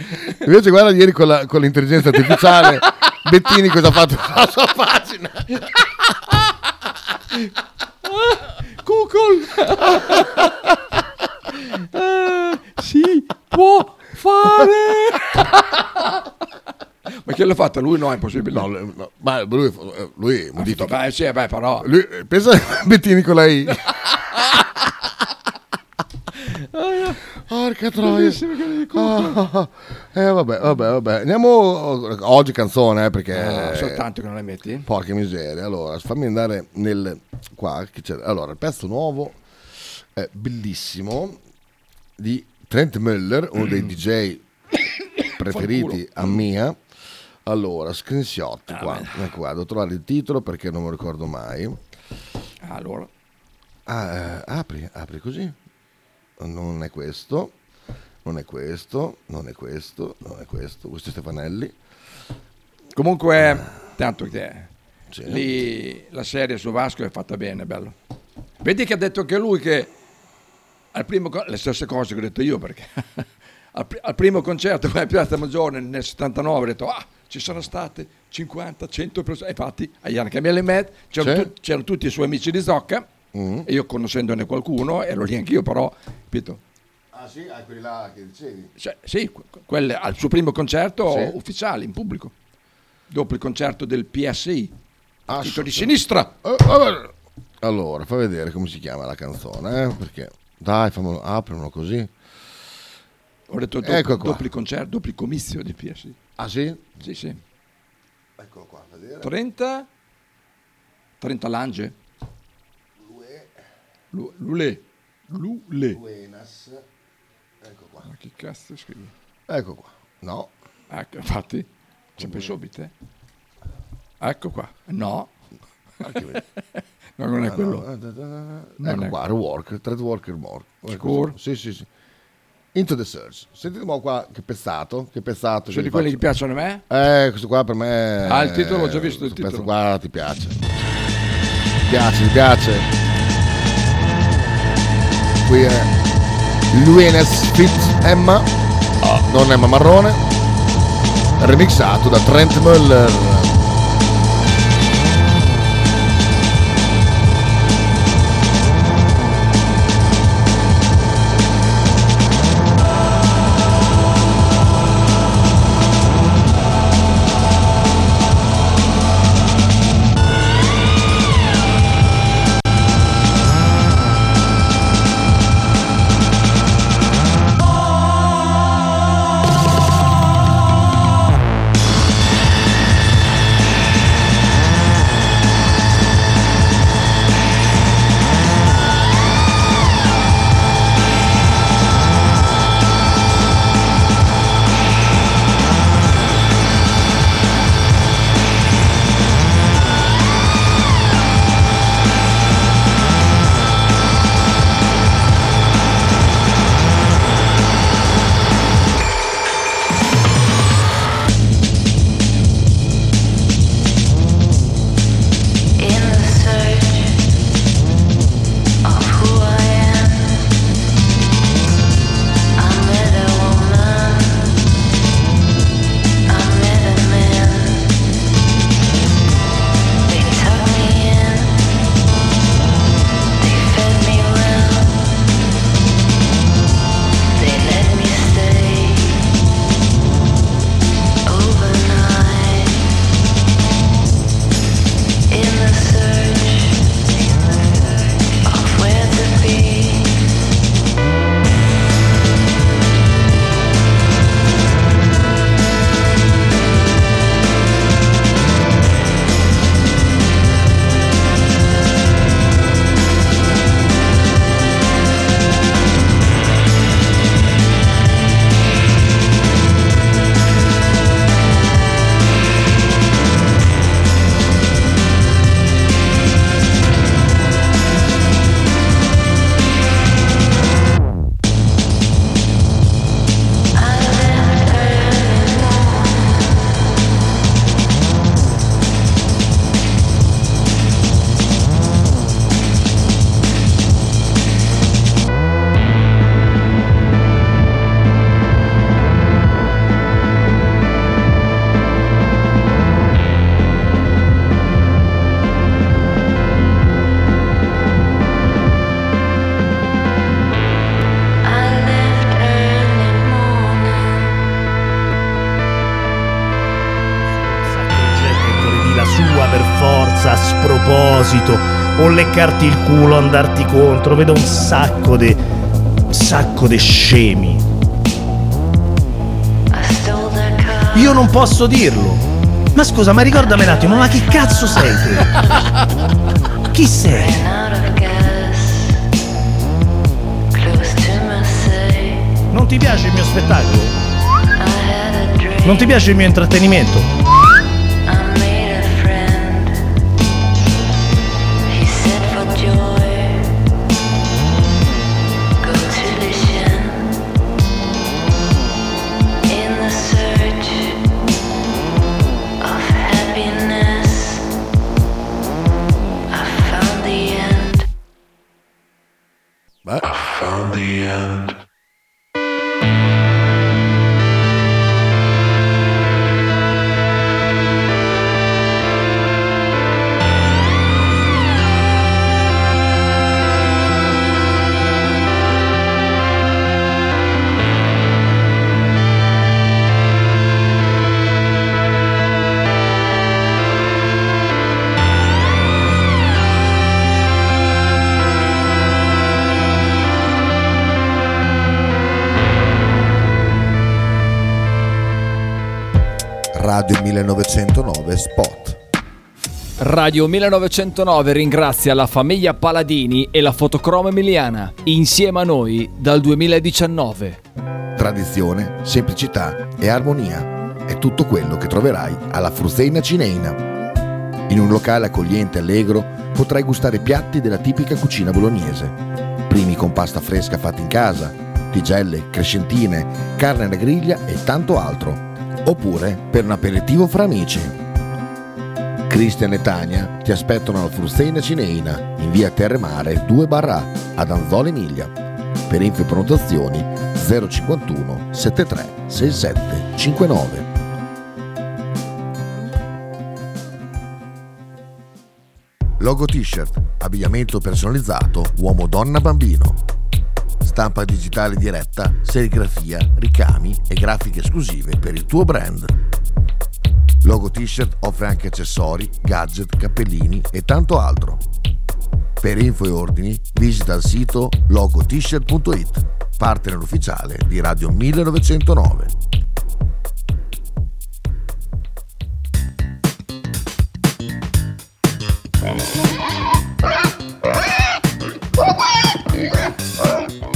Invece guarda ieri con, la, con l'intelligenza artificiale Bettini cosa ha fatto la sua pagina. Google eh, si può fare. Ma che l'ha fatta? Lui no, è impossibile. No, no, ma lui, lui ah, dito, beh, sì, beh, però lui, pensa a Bettini con la I. Porca troia. Oh, eh, vabbè, vabbè, vabbè. Andiamo oggi canzone, eh, perché ah, soltanto che non la metti. Porca miseria. Allora, fammi andare nel qua che c'è. Allora, il pezzo nuovo è bellissimo di Trentemøller, uno dei mm. D J preferiti a mia. Allora, screenshot ah, qua. qua, devo trovare il titolo perché non me lo ricordo mai. Allora, ah, eh, apri, apri così. Non è questo, non è questo, non è questo, non è questo. Questo è Stefanelli. Comunque, ah. tanto che sì. lì la serie su Vasco è fatta bene, bello. Vedi che ha detto anche lui che al primo co- le stesse cose che ho detto io, perché al, pr- al primo concerto con la Piazza Maggiore nel settantanove ho detto ah. ci sono state cinquanta cento persone, infatti a Ianca Melemet c'erano, tu, c'erano tutti i suoi amici di Zocca mm. e io conoscendone qualcuno ero lì anch'io, però capito? Ah sì, a quelli là che dicevi? Cioè, sì, quelle, al suo primo concerto sì. ufficiale in pubblico dopo il concerto del P S I ah, sì, di sinistra. Allora fa vedere come si chiama la canzone, eh? Perché dai fammelo, aprimelo così. Ho detto dopo, ecco dopo il concerto, dopo il comizio del P S I. Ah sì? Sì, sì. Eccolo qua, a vedere. trenta Lange. Lule. Lule. Lule. Luenas. Ecco qua. Ma che cazzo scrivi? Ecco qua. No. Ecco, infatti. Sempre subito, eh. Ecco qua. No. No, non è quello. No, no, no. Non ecco è qua, Rework, Thread Worker More. Sicuro? Sì, sì, sì. Into the Search, sentite qua che pezzato, che pezzato. Sono di quelli che piacciono a me? Eh, questo qua per me. Ah, il titolo, ho già visto il titolo. Questo qua ti piace. Ti piace, ti piace. Qui è Luenes Fitz Emma, non Emma Marrone, remixato da Trentemøller. cosa a sproposito, o leccarti il culo, andarti contro. Vedo un sacco de sacco de scemi. Io non posso dirlo. Ma scusa, ma ricordami un attimo, ma chi cazzo sei tu? Chi sei? Non ti piace il mio spettacolo? Non ti piace il mio intrattenimento? Beh. I found the end. Radio millenovecentonove Spot. Radio millenovecentonove ringrazia la famiglia Paladini e la Fotocroma Emiliana, insieme a noi dal duemiladiciannove. Tradizione, semplicità e armonia è tutto quello che troverai alla Frusta Cincina. In un locale accogliente e allegro potrai gustare piatti della tipica cucina bolognese. Primi con pasta fresca fatta in casa, tigelle, crescentine, carne alla griglia e tanto altro. Oppure per un aperitivo fra amici. Cristian e Tania ti aspettano alla Frusta Cincina in via Terremare due barra A ad Anzola Emilia. Per info e prenotazioni zero cinquantuno settantatré sessantasette cinquantanove. Logo T-Shirt, abbigliamento personalizzato uomo, donna, bambino. Stampa digitale diretta, serigrafia, ricami e grafiche esclusive per il tuo brand. Logo T-Shirt offre anche accessori, gadget, cappellini e tanto altro. Per info e ordini visita il sito logo t shirt punto it, partner ufficiale di Radio millenovecentonove.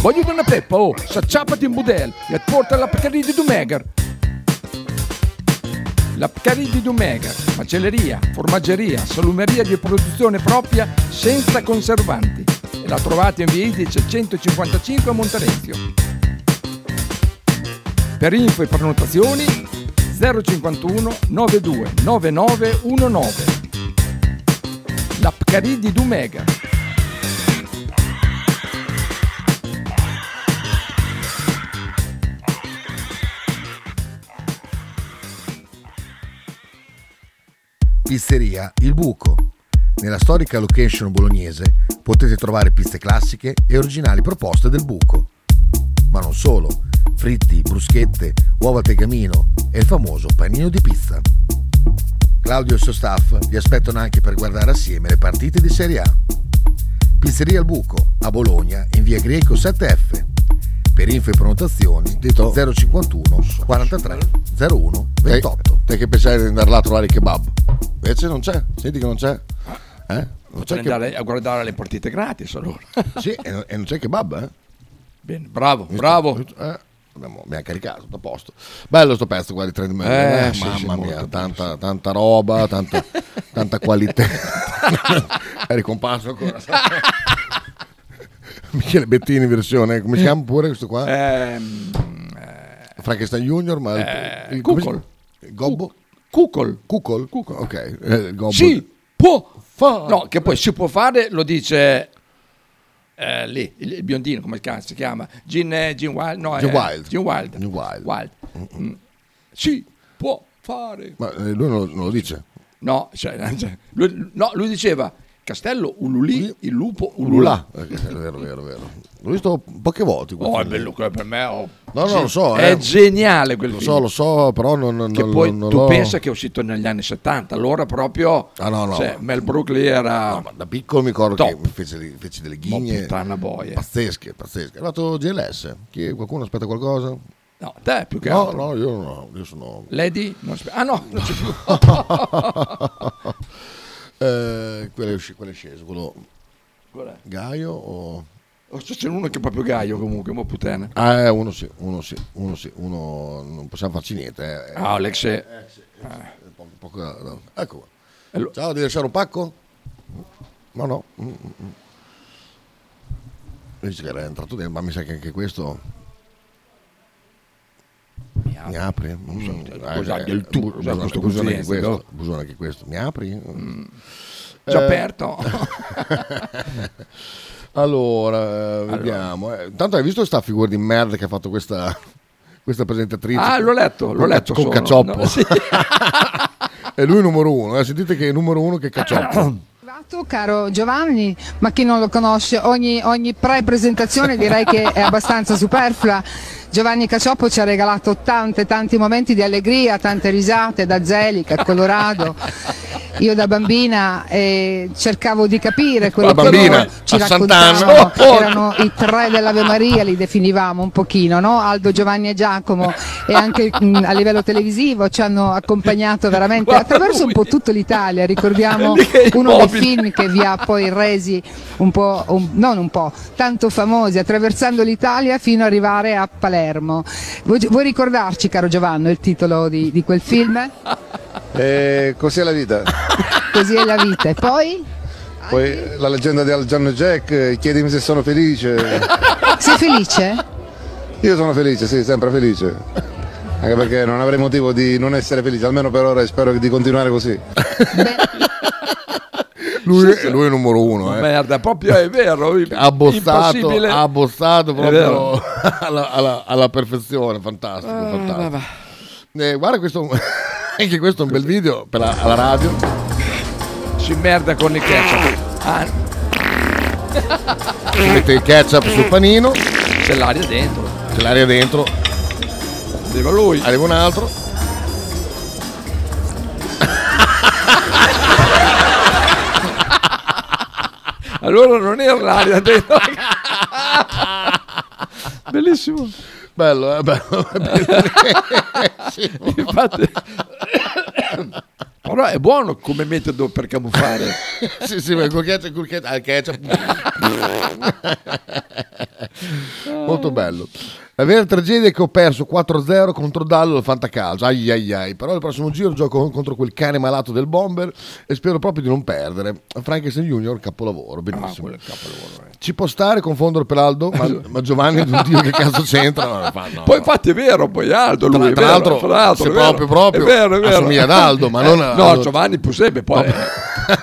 Voglio una peppa, oh, s'acciappati in budel e porta la Pcari di Dumega. La Pcari di Dumega, macelleria, formaggeria, salumeria di produzione propria senza conservanti. E la trovate in via Idice centocinquantacinque a Monterezio. Per info e prenotazioni zero cinquantuno novantadue novantanove diciannove. La Pcari di Dumega. Pizzeria Il Buco. Nella storica location bolognese potete trovare pizze classiche e originali proposte del Buco. Ma non solo, fritti, bruschette, uova al tegamino e il famoso panino di pizza. Claudio e il suo staff vi aspettano anche per guardare assieme le partite di Serie A. Pizzeria Il Buco, a Bologna, in via Greco sette F. Per info e prenotazioni zero cinquantuno quarantatré zero uno ventotto. Te che pensavi di andare là a trovare il kebab? Invece non c'è, senti che non c'è. Eh? Non c'è andare che... a guardare le partite gratis allora. Sì, e, e non c'è kebab, eh? Bene, bravo, visto, bravo. Visto, eh? Abbiamo, abbiamo caricato, tutto a posto. Bello sto pezzo qua di Trentemøller, eh, eh, sì, mamma sì, mia, tanta, tanta roba, tanta, tanta qualità. È ricomparso ancora. Michele Bettini versione, come si chiama pure questo qua? Eh, Frankenstein Junior, ma... Eh, il Cucol. Il Gobbo? Cucol. Cucol? Cucol. Ok. Il Gobbo. Si può fare. No, che poi si può fare, lo dice... Eh, lì, il biondino, come si chiama? Gene, Gene Wild? No, Gene eh, Wild. Gene Wild. Gene Wild. Wild. Mm-hmm. Si può fare. Ma lui non lo, non lo dice? No, cioè, lui, no, lui diceva... Castello Ululì, il lupo ululà. Vero, vero, vero. L'ho visto poche volte. Oh, è bello per me. Oh. No, no, sì, lo so. È eh. geniale quel lo film. Lo so, lo so, però non, non, che non, poi non tu lo... pensa che è uscito negli anni settanta, allora proprio... Ah, no, no. Cioè, Mel Brooks lì era... No, ma da piccolo mi ricordo top. Che fece, fece delle ghigne... Oh, boia. Pazzesche, pazzesche. È andato G L S. Chi, qualcuno aspetta qualcosa? No, te più che no, altro. No, no, io no. Io sono... Lady? Non aspe... Ah, no, non c'è più. Eh, quello, è usc- quello è sceso, quello Qual è? Gaio o... Oh, c'è uno che è proprio Gaio comunque, mo puttana. Ah, eh, uno sì, uno sì, uno sì, uno non possiamo farci niente. Eh. Ah, Alex è... Eh, eh, sì, ah. Sì, poco, poco, no. Ecco qua. Allora. Ciao, devi lasciare un pacco? No, no. Dice che era entrato dentro, ma mi sa che anche questo... Mi apri? Mi apri? Mm. Cos'ha del eh, tuo? Bisogna anche questo. Bisogna anche questo. Mi apri? Mm. Già eh. aperto. Allora, allora, vediamo. Intanto hai visto questa figura di merda che ha fatto questa, questa presentatrice? Ah, l'ho letto, l'ho letto. Con sono. Caccioppo. No, sì. E lui numero uno. Sentite che è numero uno che è Caccioppo. Caro Giovanni, ma chi non lo conosce, ogni, ogni pre-presentazione direi che è abbastanza superflua. Giovanni Caccioppo ci ha regalato tante, tanti momenti di allegria, tante risate da Zelica, Colorado. Io da bambina eh, cercavo di capire quello la che loro ci raccontavano, oh, erano i tre dell'Ave Maria, li definivamo un pochino, no? Aldo, Giovanni e Giacomo, e anche mh, a livello televisivo ci hanno accompagnato veramente attraverso un po' tutta l'Italia. Ricordiamo uno dei film che vi ha poi resi un po', un, non un po', tanto famosi, attraversando l'Italia fino ad arrivare a Palermo. Vuoi, vuoi ricordarci, caro Giovanni, il titolo di, di quel film? Eh, così è la vita. Così è la vita. E poi? Poi la leggenda di Gianno Jack, chiedimi se sono felice. Sei felice? Io sono felice, sì, sempre felice. Anche perché non avrei motivo di non essere felice, almeno per ora, e spero di continuare così. Beh. Lui, sì, sì. Lui è numero uno, eh. Merda, proprio è vero. Abbozzato, abbozzato proprio alla, alla, alla perfezione, fantastico, ah, fantastico. Eh, guarda questo... Anche questo è un bel video per la, alla radio. Si merda con il ketchup. Ah. Si mette il ketchup sul panino. C'è l'aria dentro. C'è l'aria dentro. Arriva lui. Arriva un altro. Allora non era l'aria dentro. Bellissimo. Bello, eh? Bello, bellissimo. Infatti, però è buono come metodo per camuffare. Sì, sì, ma col ketchup, col ketchup. Molto bello. La vera tragedia è che ho perso quattro a zero contro Dallo al fantacalcio. Ai ai ai. Però il prossimo giro gioco contro quel cane malato del Bomber e spero proprio di non perdere. Frankenstein Junior, capolavoro. Benissimo. Ah, capolavoro, eh. Ci può stare confondere per Aldo? Ma, ma Giovanni è un dio che cazzo c'entra? No, no, no. Poi infatti è vero, poi Aldo lui, tra, tra, è vero, tra l'altro, è vero, proprio, proprio è vero, è vero. Assomiglia ad Aldo, ma eh, non a, no, Aldo. Giovanni più sempre poi.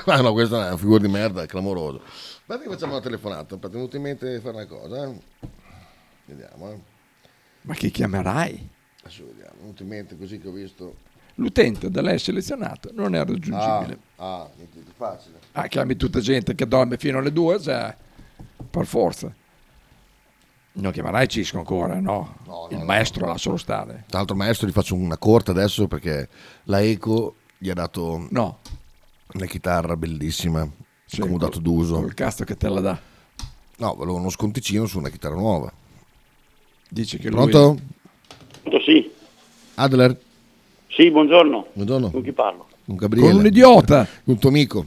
Ma no, questa è una figura di merda, è clamoroso. Guarda che facciamo una telefonata, mi è venuto in mente fare una cosa. Vediamo, eh. Ma chi chiamerai? Adesso vediamo, venuto in mente così che ho visto. L'utente da lei selezionato non è raggiungibile. Ah, ah, niente di facile. Ah, chiami tutta gente che dorme fino alle due, cioè, per forza. Non chiamerai Cisco ancora, no? No, no, il maestro no. Là solo stare. Tra l'altro maestro gli faccio una corta adesso perché la Eco gli ha dato no. Una chitarra bellissima, sì, come dato d'uso. Col cazzo che te la dà. No, volevo uno sconticino su una chitarra nuova. Dice che pronto? Pronto, sì. Adler? Sì, buongiorno. Buongiorno. Con chi parlo? Con Gabriele. Con un idiota. Con tuo amico.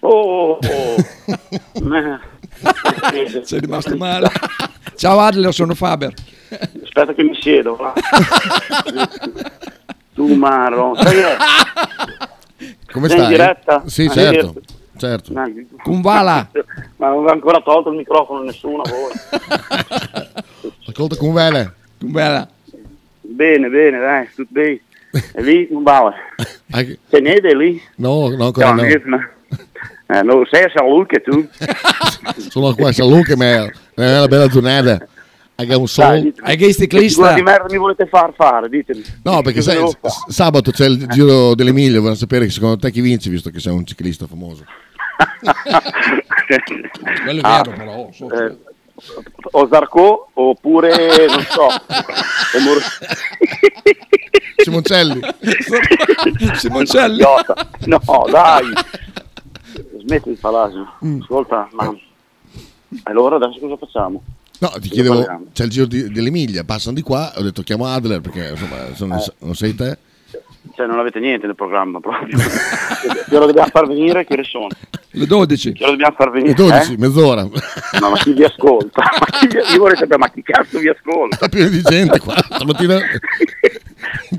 Oh, oh, oh. Sei rimasto male. Ciao Adler, sono Faber. Aspetta che mi siedo. Va. Tu Maro. Come stai? Sei in diretta? Sì, ah, certo. Diretta. Certo. Cumvala. Ma non aveva ancora tolto il microfono nessuno a voi. Ascolta Cumvela. Cumvela. Bene, bene, dai, tutto bene. E lì non va. Se ne è lì? No, no, ancora no. Eh, non sei a San Luca tu? Sono qua a San Luca, ma è una bella giornata. Hai un sole. Hai che ciclista. Di merda mi volete far fare, ditemi. No, perché sai, sabato c'è il Giro dell'Emilia, voglio sapere secondo te chi vince, visto che sei un ciclista famoso. Quello è ah, vero, però. So, eh, o Zarco oppure non so Simoncelli. Simoncelli. No, no, dai. Smetti di falasio. Mm. Ascolta, ma allora adesso cosa facciamo? No, ti chiedevo, c'è il giro di, dell'Emilia, passano di qua, ho detto chiamo Adler perché insomma se non, eh. non sei te. Cioè non avete niente nel programma proprio. Che lo dobbiamo far venire, che ore sono? Le dodici. Che lo dobbiamo far venire? Le dodici, eh? Mezz'ora. No, ma chi vi ascolta? Ma chi vi... Io vorrei sapere, ma chi cazzo vi ascolta? È pieno di gente qua, stamattina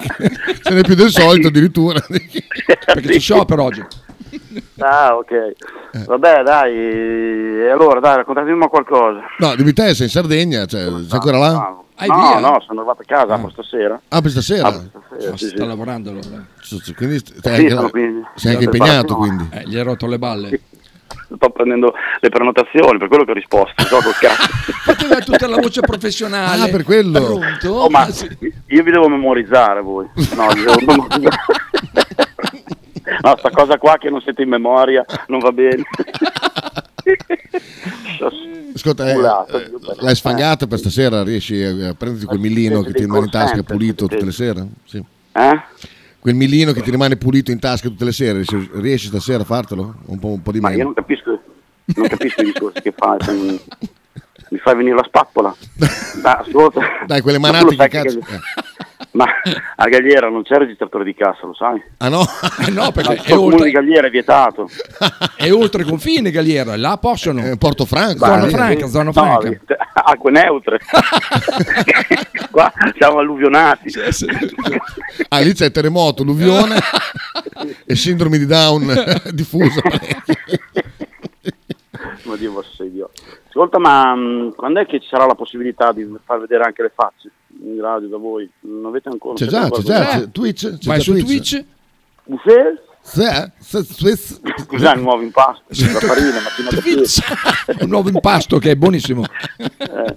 ce n'è più del solito addirittura. Perché c'è sciopero oggi. Ah, ok. Vabbè, dai. E allora, dai, raccontatemi qualcosa. No, dimmi te, sei in Sardegna, cioè, no, sei ancora là? No, no, no, sono arrivato a casa ah. stasera. Ah, per stasera? Ah, per stasera, sì, sta sì. lavorando allora. Quindi sei sì, anche, quindi, sei anche impegnato, no. quindi. Eh, gli hai rotto le balle. Sì. Sto prendendo le prenotazioni, per quello che ho risposto. So col cazzo. Faceva tutta la voce professionale. Ah, per quello. Pronto? Oh, ma ah, sì. Io vi devo memorizzare voi. No, vi devo memorizzare. No, sta cosa qua che non siete in memoria non va bene. Ascolta, eh, eh, l'hai sfangata eh. per stasera? Riesci a prenderti quel millino che ti rimane in tasca pulito tutte le sere? Sì. Eh? Quel millino che ti rimane pulito in tasca tutte le sere, riesci stasera a fartelo? Un po', un po' di meno. Ma io non capisco, non capisco i discorsi che fai. Mi, mi fai venire la spappola. Da, ascolta, dai, quelle manate che cazzo. Che... Ma a Gagliera non c'è registratore di cassa, lo sai? Ah no? Eh no, perché no, è oltre... comune di Gagliera è vietato. È oltre confine Gagliera, là possono. Eh, Porto Franco, zona eh, franca, eh, zona franca. No, acque neutre. Qua siamo alluvionati. Sì, sì. Ah, lì c'è terremoto, alluvione e sindrome di Down diffusa. Ma Dio, ma sei idiota. Ascolta, ma mh, quando è che ci sarà la possibilità di far vedere anche le facce in radio da voi? Non avete ancora? C'è già, c'è già, c'è Twitch, c'è vai su Twitch. Cos'è un nuovo impasto? La farina, mattina un nuovo impasto che è buonissimo. Eh.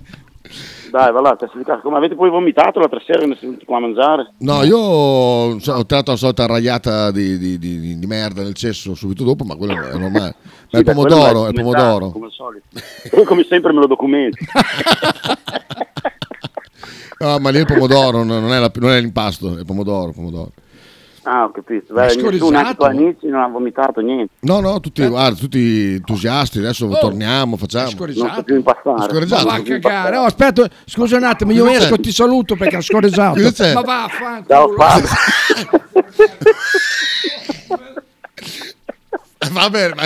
Dai, va là, come avete poi vomitato l'altra sera che siete qua a mangiare? No, io ho tirato la solita ragliata di, di, di, di merda nel cesso subito dopo, ma quello è normale. Ma sì, il pomodoro, è il pomodoro. Come al solito. Io come sempre me lo documento. No, ma lì il pomodoro non è, la, non è l'impasto, è il pomodoro, pomodoro. Ah, ho capito. Beh, nessuno amici non ha vomitato niente. No, no, tutti, eh. guarda, tutti entusiasti. Adesso oh. torniamo, facciamo. Scorreggiato. Non so più impassare. Ma va a cagare. Oh, aspetta, scusa un attimo, io esco, ti saluto perché ho scorreggiato. Ma va, fanculo. Va bene, ma...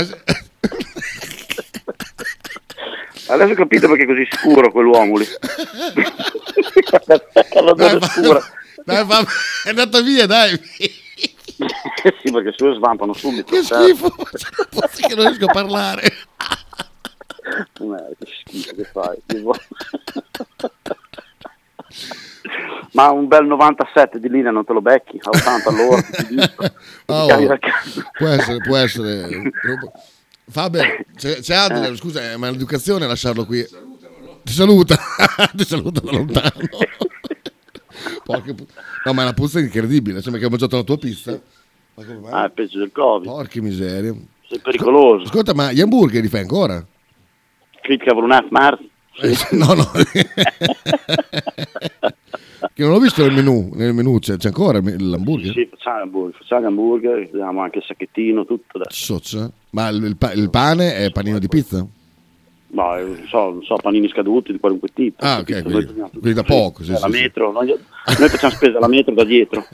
Adesso ho capito perché è così scuro quell'uomo lì. La dai, va, scura. Dai, va, è andata via, dai. Sì, perché se lo svampano subito. Che schifo, che non riesco a parlare. Merda, che schifo che fai. Ma un bel novantasette di linea non te lo becchi, a ottanta all'ora ti dico. Oh, può essere, può essere. Faber, c'è, c'è Adler, eh. scusa, ma è l'educazione lasciarlo qui. Ti saluta, ti saluta da lontano. Porca put... No, ma è una puzza incredibile, sembra che ho mangiato la tua pizza. Ah, è peggio del Covid. Porca miseria. Sei pericoloso. Ascolta, ma gli hamburger li fai ancora? Critica Brunat Mars. No, no. Che non l'ho visto nel menù, nel menù c'è, c'è ancora l'hamburger? Sì, facciamo l'hamburger, facciamo l'hamburger, facciamo anche il sacchettino, tutto. So, ma il, pa- il pane è panino di pizza? No, non so, non so, panini scaduti di qualunque tipo. Ah, ok, quindi, quindi da poco. Sì, sì, la sì, metro, sì. Noi, noi facciamo spesa alla metro da dietro.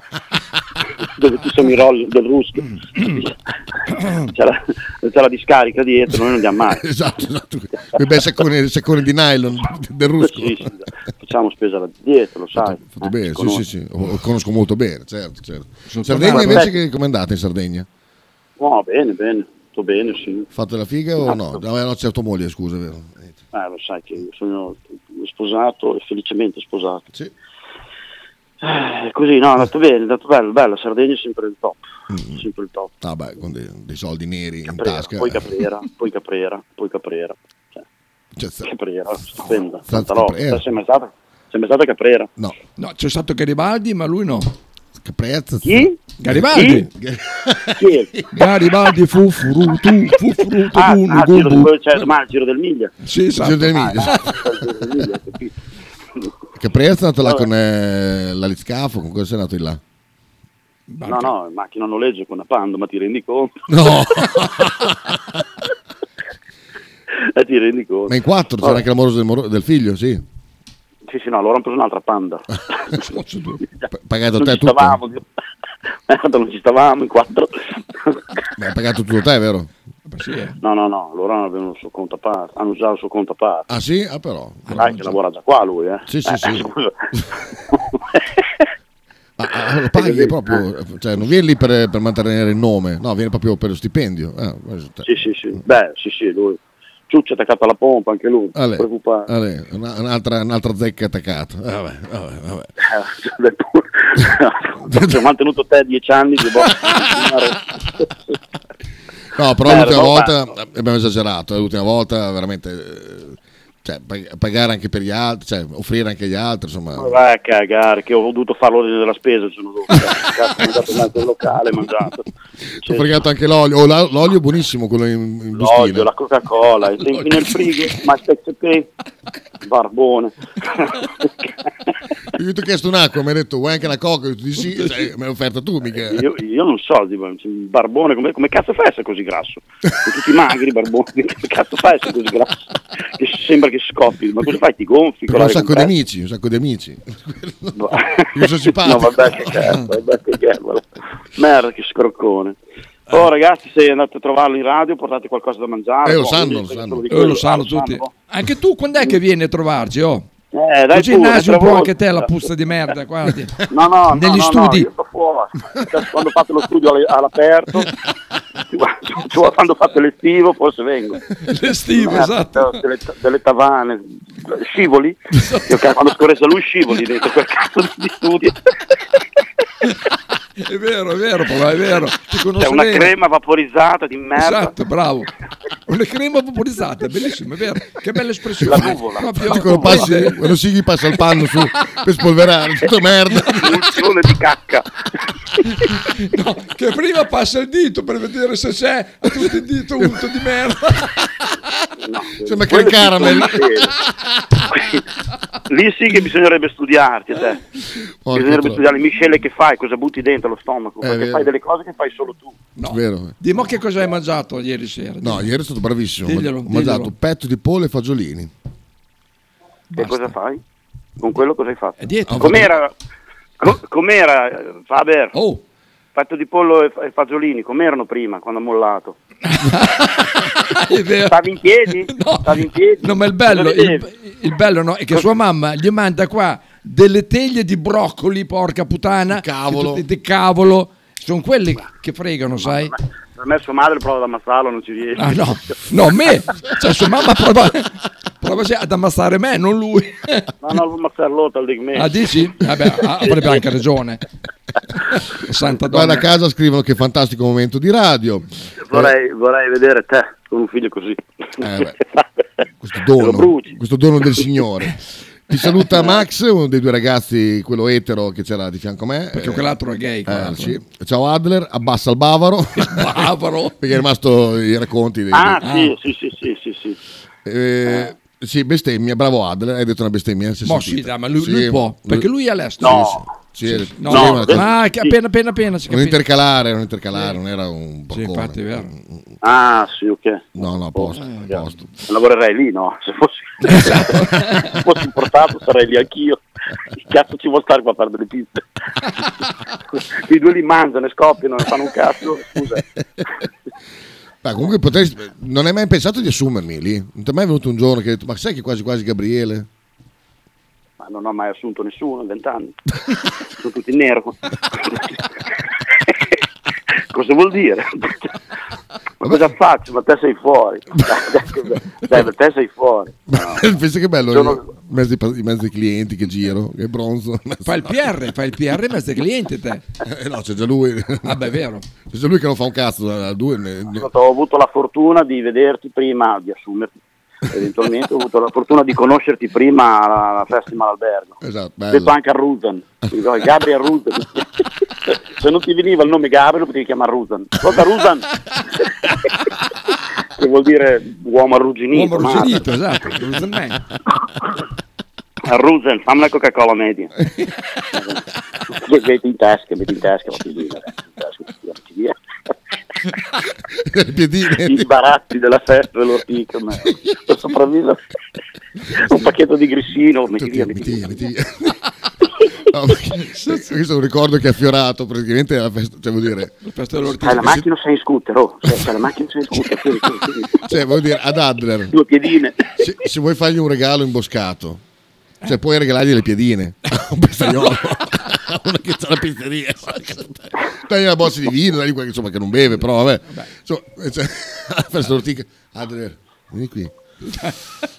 Dove ci sono i roll del ruschio. C'è la, c'è la discarica dietro, noi non andiamo mai. Esatto, esatto. Quei bei secconi, secconi di nylon del rusco. Sì, sì, facciamo spesa là dietro, lo sai. Fatto, fatto eh, bene, sì, sì, sì. Lo conosco molto bene, certo, certo. Sardegna invece, che com'è andata in Sardegna? No, bene, bene. Tutto bene, sì. Fatto la figa o no? No, no, c'è tua moglie, scusa, vero? Eh, lo sai che io sono sposato e felicemente sposato. Sì. Eh, così, no, è andato bene, è andato bello, bello, Sardegna è sempre il top, mm. sempre il top. Ah beh, con dei, dei soldi neri Caprera, in tasca. Poi Caprera, poi Caprera, poi Caprera, cioè, cioè sta... Caprera, stupenda, tanta roba, sei mai stata? Sei mai stata a Caprera? No, no, c'è stato Garibaldi ma lui no. Prezzo. Chi? Garibaldi. Chi? Chi? Garibaldi fu furutu, fu furutu ah, uno, ah, giro del, cioè, ma il Giro del Miglia. Sì, esatto. Giro del Miglia. Ah, Giro del Miglia, che prezzo è andato là con eh, l'aliscafo, con cosa sei andato in là? Barca. No, no, macchina noleggio con una Pando, ma ti rendi conto? No. E ti rendi conto? Ma in quattro c'era, oh, anche l'amoroso del, mor- del figlio, sì. Sì, sì, no, loro hanno preso un'altra Panda. Pagato non te tutto? Stavamo, non ci stavamo in quattro. Ma hai pagato tutto te, vero? Sì, eh. No, no, no, loro hanno avevano il suo conto a parte, hanno usato il suo conto a parte. Ah sì? Ah però. Ah, che lavora già qua lui, eh? Sì, sì, eh, sì. Ma ah, paghi proprio, cioè non vieni lì per, per mantenere il nome, no, viene proprio per lo stipendio. Ah, sì, sì, sì. Beh, sì, sì, lui. Ciuccia attaccata alla pompa, anche lui, non preoccupare. Ale, un'altra, un'altra zecca attaccata. Vabbè, vabbè, vabbè. Ho mantenuto te dieci anni. Che no, però eh, l'ultima volta fatto. Abbiamo esagerato, l'ultima volta veramente, cioè, pagare anche per gli altri, cioè, offrire anche agli altri, insomma. Ma vai a cagare, che ho dovuto fare l'olio della spesa, sono dovuto, cazzo, ho mangiato un altro locale, mangiato. Ho fregato anche l'olio, oh, l'olio è buonissimo quello in, in bustina. L'olio, la Coca-Cola, i tempi nel frigo, ma il barbone. Io ti ho chiesto un'acqua, mi hai detto vuoi anche la Coca? Io ti dico sì, cioè, me l'hai offerta tu, mica. Io, io non so, barbone, come, come cazzo fai a essere così grasso? Con tutti i magri, barboni, come cazzo fai a essere così grasso? Che sembra che scoppi, ma cosa fai? Ti gonfi? Un sacco di amici, un sacco di amici. Io sono simpatico. No, vabbè che cazzo, vabbè che cazzo. Merda, che scroccone. Oh ragazzi, se andate a trovarlo in radio portate qualcosa da mangiare. Eh, lo sanno, lo sanno. Eh, lo sanno tutti. Anche tu, quando è che vieni a trovarci, oh? Eh, dai, tu innasi un po' anche te la puzza di merda, guardi. No, no, negli no, studi. No, io quando fate lo studio all'aperto, quando fate l'estivo, forse vengo. L'estivo, eh, esatto. Delle, delle tavane, scivoli. Io, quando scorressa lui scivoli dentro quel cazzo di studio. È vero, è vero, papà, è vero. C'è una bene. Crema vaporizzata di merda. Esatto, bravo. Una crema vaporizzata, bellissima, è vero. Che bella espressione. La nuvola. Quando, passi, quando si gli passa il panno su per spolverare, tutto merda. Mulzione di cacca. No, che prima passa il dito per vedere se c'è tutto il dito unto di merda. No, sembra che il caramello. Lì sì che bisognerebbe studiarti, te. Porca bisognerebbe troppo. Studiare le miscele che fai, cosa butti dentro lo stomaco, eh, perché vero. Fai delle cose che fai solo tu. No. Vero. Dimmi che cosa hai mangiato ieri sera. No, ieri è stato bravissimo. Diglielo, ho mangiato diglielo. Petto di pollo e fagiolini. Basta. E cosa fai? Con quello cosa hai fatto? Dietro. Com'era, co- com'era Faber? Oh. Fatto di pollo e fagiolini, com'erano prima quando ha mollato? Stavi in piedi? No. Stavi in piedi? No, ma il bello, il, il bello no, è che sua mamma gli manda qua delle teglie di broccoli, porca puttana, cavolo. Di, di cavolo, sono quelli che fregano, sai? Ma, ma, per me sua madre prova ad ammazzarlo, non ci riesce. Ah, no, no, me, cioè sua mamma prova, prova ad ammazzare me, non lui. No, no, vuol ammazzarlo, tal di me. Ah, dici? Vabbè, avrebbe anche ragione. Santa donna. Guarda, a casa scrivono che fantastico momento di radio. Vorrei, eh. vorrei vedere te con un figlio così. Eh, questo dono, questo dono del Signore. Ti saluta Max, uno dei due ragazzi, quello etero che c'era di fianco a me. Perché eh, quell'altro è gay. Eh, sì. Ciao Adler, abbassa il bavaro. Il bavaro. Perché è rimasto i racconti. Dei, ah, dei... sì, ah, sì, sì, sì, sì. Eh, eh. Sì, bestemmia, bravo Adler, hai detto una bestemmia. Mo sì, dai, ma lui, sì, lui può, perché lui è all'estero. No. Sì, sì. No, no, ah, che appena, appena, appena. Non intercalare, non intercalare, sì. Non era un boccone. Sì, infatti è vero. Ah, sì, ok. No, no, posto, eh, posto. Lavorerei lì, no? Se fossi, se fossi importato sarei lì anch'io. Che cazzo ci vuol stare qua a fare delle pizze? I due li mangiano e scoppiano, ne fanno un cazzo, scusa. Ma comunque potresti, non hai mai pensato di assumermi lì? Non ti è mai venuto un giorno che hai detto, ma sai che quasi quasi Gabriele? Ma non ho mai assunto nessuno in vent'anni. Sono tutti in nero. Cosa vuol dire? Ma cosa faccio? Ma te sei fuori. Dai, ma te sei fuori. No. Pensa che bello. Sono... I mezzi, i mezzi clienti che giro, che bronzo. Fai il P R, fai il P R mezzo cliente te. Eh no, c'è già lui. Ah beh, è vero. C'è già lui che non fa un cazzo. Da due, ne... no, ho avuto la fortuna di vederti prima, di assumerti. Eventualmente ho avuto la fortuna di conoscerti prima alla festa di Malalbergo. Esatto, bello. Detto anche a Rutan, Gabriel Rutan. se non ti veniva il nome Gabriel potevi chiamare Rusan. Cosa Rusan? Che vuol dire uomo arrugginito. Uomo arrugginito, esatto. Rusan, Rusan, fammi una Coca-Cola media. Metti in tasca, metti in tasca, metti in tasca. I baratti della festa dell'ortica, ma per sopravvivere un pacchetto di grissino, metti via, metti via, metti via. No, questo è un ricordo che è affiorato praticamente alla festa, cioè vuol dire la festa dell'ortica. C'è la macchina sei in scooter, oh, c'è la macchina sei in scooter, quindi, quindi. Cioè vuol dire ad Adler due piedine, se, se vuoi fargli un regalo imboscato, cioè puoi regalargli le piedine a un pizzaiolo, una che c'ha la pizzeria, dai una bozza di vino, dai quella, insomma, che non beve, però vabbè, vabbè. Insomma, cioè, la festa ortica, Adler, vieni qui,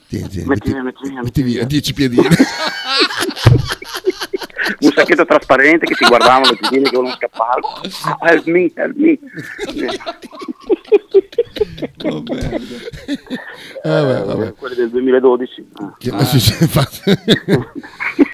tieni, tieni, metti, metti, metti, metti, metti via dieci piedine, un sacchetto trasparente che ti guardavano le piedine che volevano scappare, oh, help me, help me. Oh, vabbè, vabbè, vabbè. Quelli del duemiladodici, ah, che, ah. Sì, sì, infatti.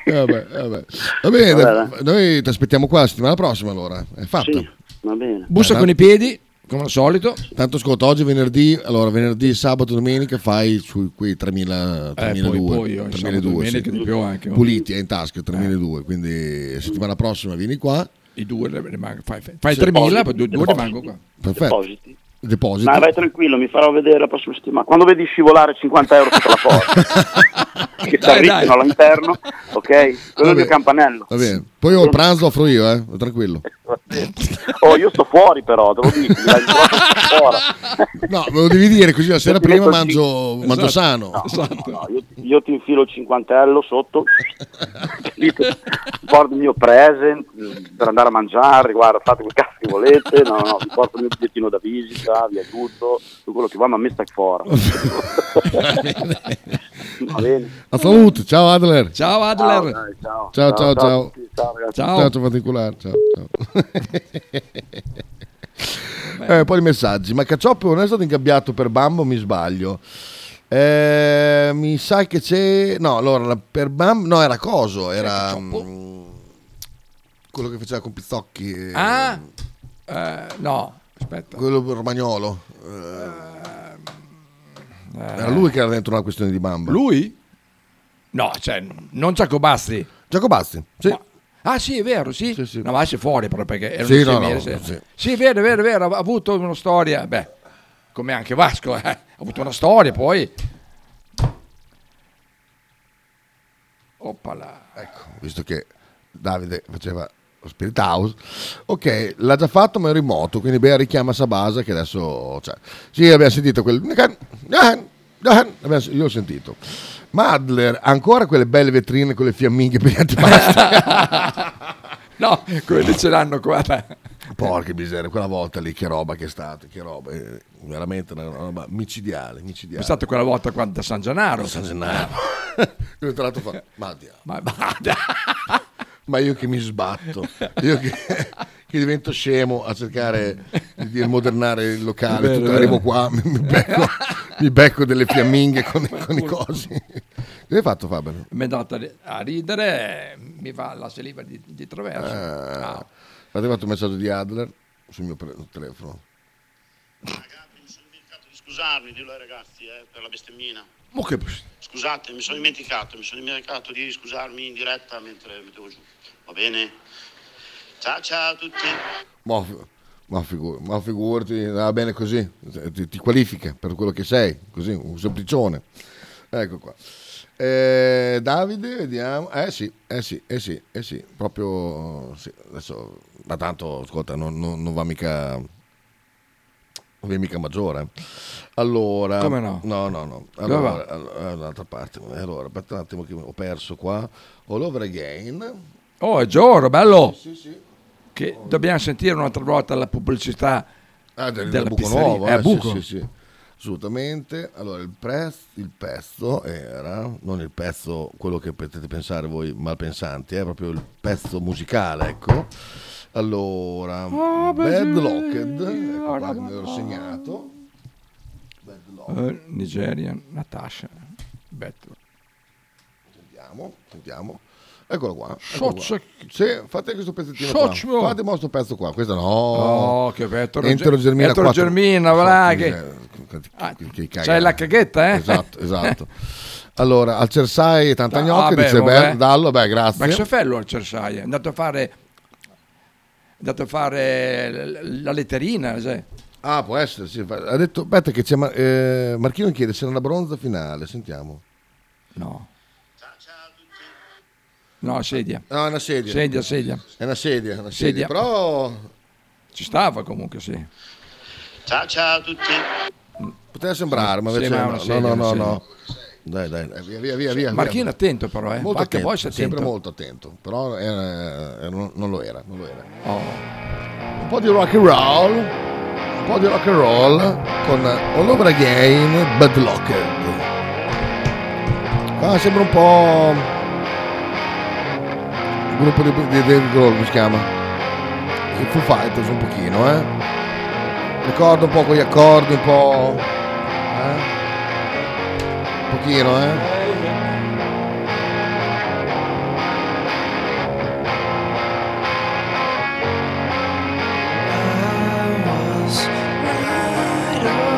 Vabbè, vabbè. Va bene, vabbè, noi ti aspettiamo qua la settimana prossima, allora è fatto. Sì, va bene. Bussa allora, con i piedi come al solito. Tanto ascolta, oggi è venerdì, allora venerdì, sabato, domenica fai sui quei tremila, tremiladuecento, puliti, è in tasca tremiladuecento, eh. Quindi settimana prossima vieni qua. I due rimango, fai, fai tremila, poi due, due rimango qua. Perfetto. Depositi. Deposito. Ma vai tranquillo, mi farò vedere la prossima settimana. Quando vedi scivolare cinquanta euro sotto la porta, che ti arricchino all'interno, ok? Quello è il mio campanello. Va bene. Poi io il pranzo lo offro io, eh? Tranquillo. Oh, io sto fuori però, te lo dico. No, me lo devi dire così la sera prima mangio, c- mangio esatto. Sano. No, esatto. No, no, io, io ti infilo il cinquantello sotto, porto il mio present per andare a mangiare, guarda, fate quel cazzo che volete, no, no, vi porto il mio bigliettino da visita, vi aiuto, tutto quello che va, ma me stai fuori. Va bene. A salute, ciao Adler. Ciao Adler. Ciao, ciao, ciao. Ciao, ciao, ciao, ciao, ciao, ciao, ciao. Eh, poi i messaggi, ma Cacioppo non è stato ingabbiato per Bambo, mi sbaglio, eh, mi sa che c'è, no, allora per Bambo no, era coso, era mh, quello che faceva con Pizzocchi, eh, ah eh, no aspetta, quello romagnolo, eh, eh. era lui che era dentro una questione di Bambo, lui? No, cioè non Giacobazzi. Giacobazzi, sì, ma... Ah sì, è vero, sì, sì, sì. No, ma esce fuori proprio perché era sì, no, no, sì. Sì, è vero, è vero, è vero, ha avuto una storia, beh, come anche Vasco, eh. Ha avuto una storia poi. Oppala. Ecco, visto che Davide faceva lo Spirit House. Ok, l'ha già fatto ma è remoto, quindi Bea richiama Sabasa che adesso c'è. Sì, abbiamo sentito quel... Io ho sentito. Ma Adler ha ancora quelle belle vetrine con le fiamminghe per gli antipasti? No, quelle ce l'hanno qua. Porca miseria, quella volta lì che roba che è stata, che roba, eh, veramente una roba micidiale, micidiale. Pensate quella volta qua da San Gennaro. Da San Gennaro. Io tra l'altro fa, ma dia. Ma, ma, da. Ma io che mi sbatto, io che, che divento scemo a cercare di, di modernare il locale, vero, tutto, arrivo qua, mi, mi becco. Mi becco delle fiamminghe con, con i cosi. Che hai fatto, Fabio? Mi è andata a ridere, mi va la saliva di, di traverso. Ah, ah. Fate fatto un messaggio di Adler sul mio pre- telefono. Ragazzi, mi sono dimenticato di scusarmi, dillo ai ragazzi, eh, per la bestemmina. Ma che... Scusate, mi sono dimenticato, mi sono dimenticato di scusarmi in diretta mentre mettevo giù. Va bene? Ciao, ciao a tutti. Boh. Ma, figur- ma figurati, va bene così, ti, ti qualifica per quello che sei, così, un semplicione. Ecco qua. Eh, Davide, vediamo. Eh sì, eh sì, eh sì, eh sì, proprio sì. Adesso, ma tanto, ascolta, non, non, non va mica, non è mica maggiore. Allora, come no? No, no, no. Allora, allora un'altra parte. Allora, aspetta un attimo che ho perso qua. All Over Again. Oh, è Giorgio, bello! Sì, sì, sì. Che dobbiamo sentire un'altra volta la pubblicità, ah, del, della del buco pizzeria. Nuovo, eh, eh, buco. Sì, sì, sì, assolutamente. Allora il, prez, il pezzo era non il pezzo quello che potete pensare voi malpensanti, è eh, proprio il pezzo musicale, ecco. Allora, oh, Bad Locked, ecco qua che me l'ho segnato. Bad Locked. Uh, Nigerian Natasha. Bad. Sentiamo, sentiamo. Eccolo qua, eccolo qua. Sì, fate questo pezzettino qua. Fate questo pezzo qua. Questo no. Oh, che Ettore Entro Germina. Ettore Germina, voilà, che... Ah, che c'hai la caghetta, eh? Esatto, esatto. Allora, al Cersai e tanta gnocca, ah, dice beh, Dallo, beh, grazie. Ma che sofello al Cersai, è andato a fare è andato a fare la letterina, sai. Ah, può essere, sì. Ha detto, aspetta che c'è Mar- eh, Marchino chiede se è una bronza finale, sentiamo. No. No, sedia. No, è una sedia. Sedia, sedia. È una sedia, una sedia, sedia. Però ci stava comunque, sì. Ciao, ciao a tutti. Poteva sembrare, ma invece no, sedia, no, no, no, no. Dai, dai, via, via, via. via Marchino via. Attento però, eh. Molto attento, attento. Sempre molto attento, però era, era, non lo era, non lo era. Oh. Un po' di rock and roll, un po' di rock and roll con All Over Again, Bad Locked. Ah, sembra un po' gruppo di David Grohl, come si chiama? Il Foo Fighters un pochino, eh? Ricordo un po' quegli accordi, un po'... Eh? Un pochino, eh? I was right around the corner.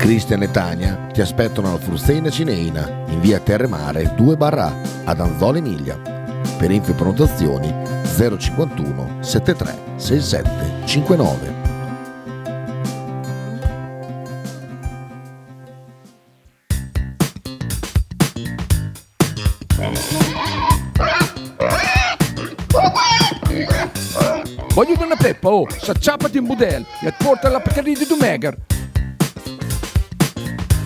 Cristian e Tania ti aspettano alla Frusteina Cineina in via Terremare due barra A ad Anzola Emilia. Per info e prenotazioni zero cinquantuno settantatré sessantasette cinquantanove. Voglio una peppa, oh, s'acciappati in budel e porta la Pcari di Dumega.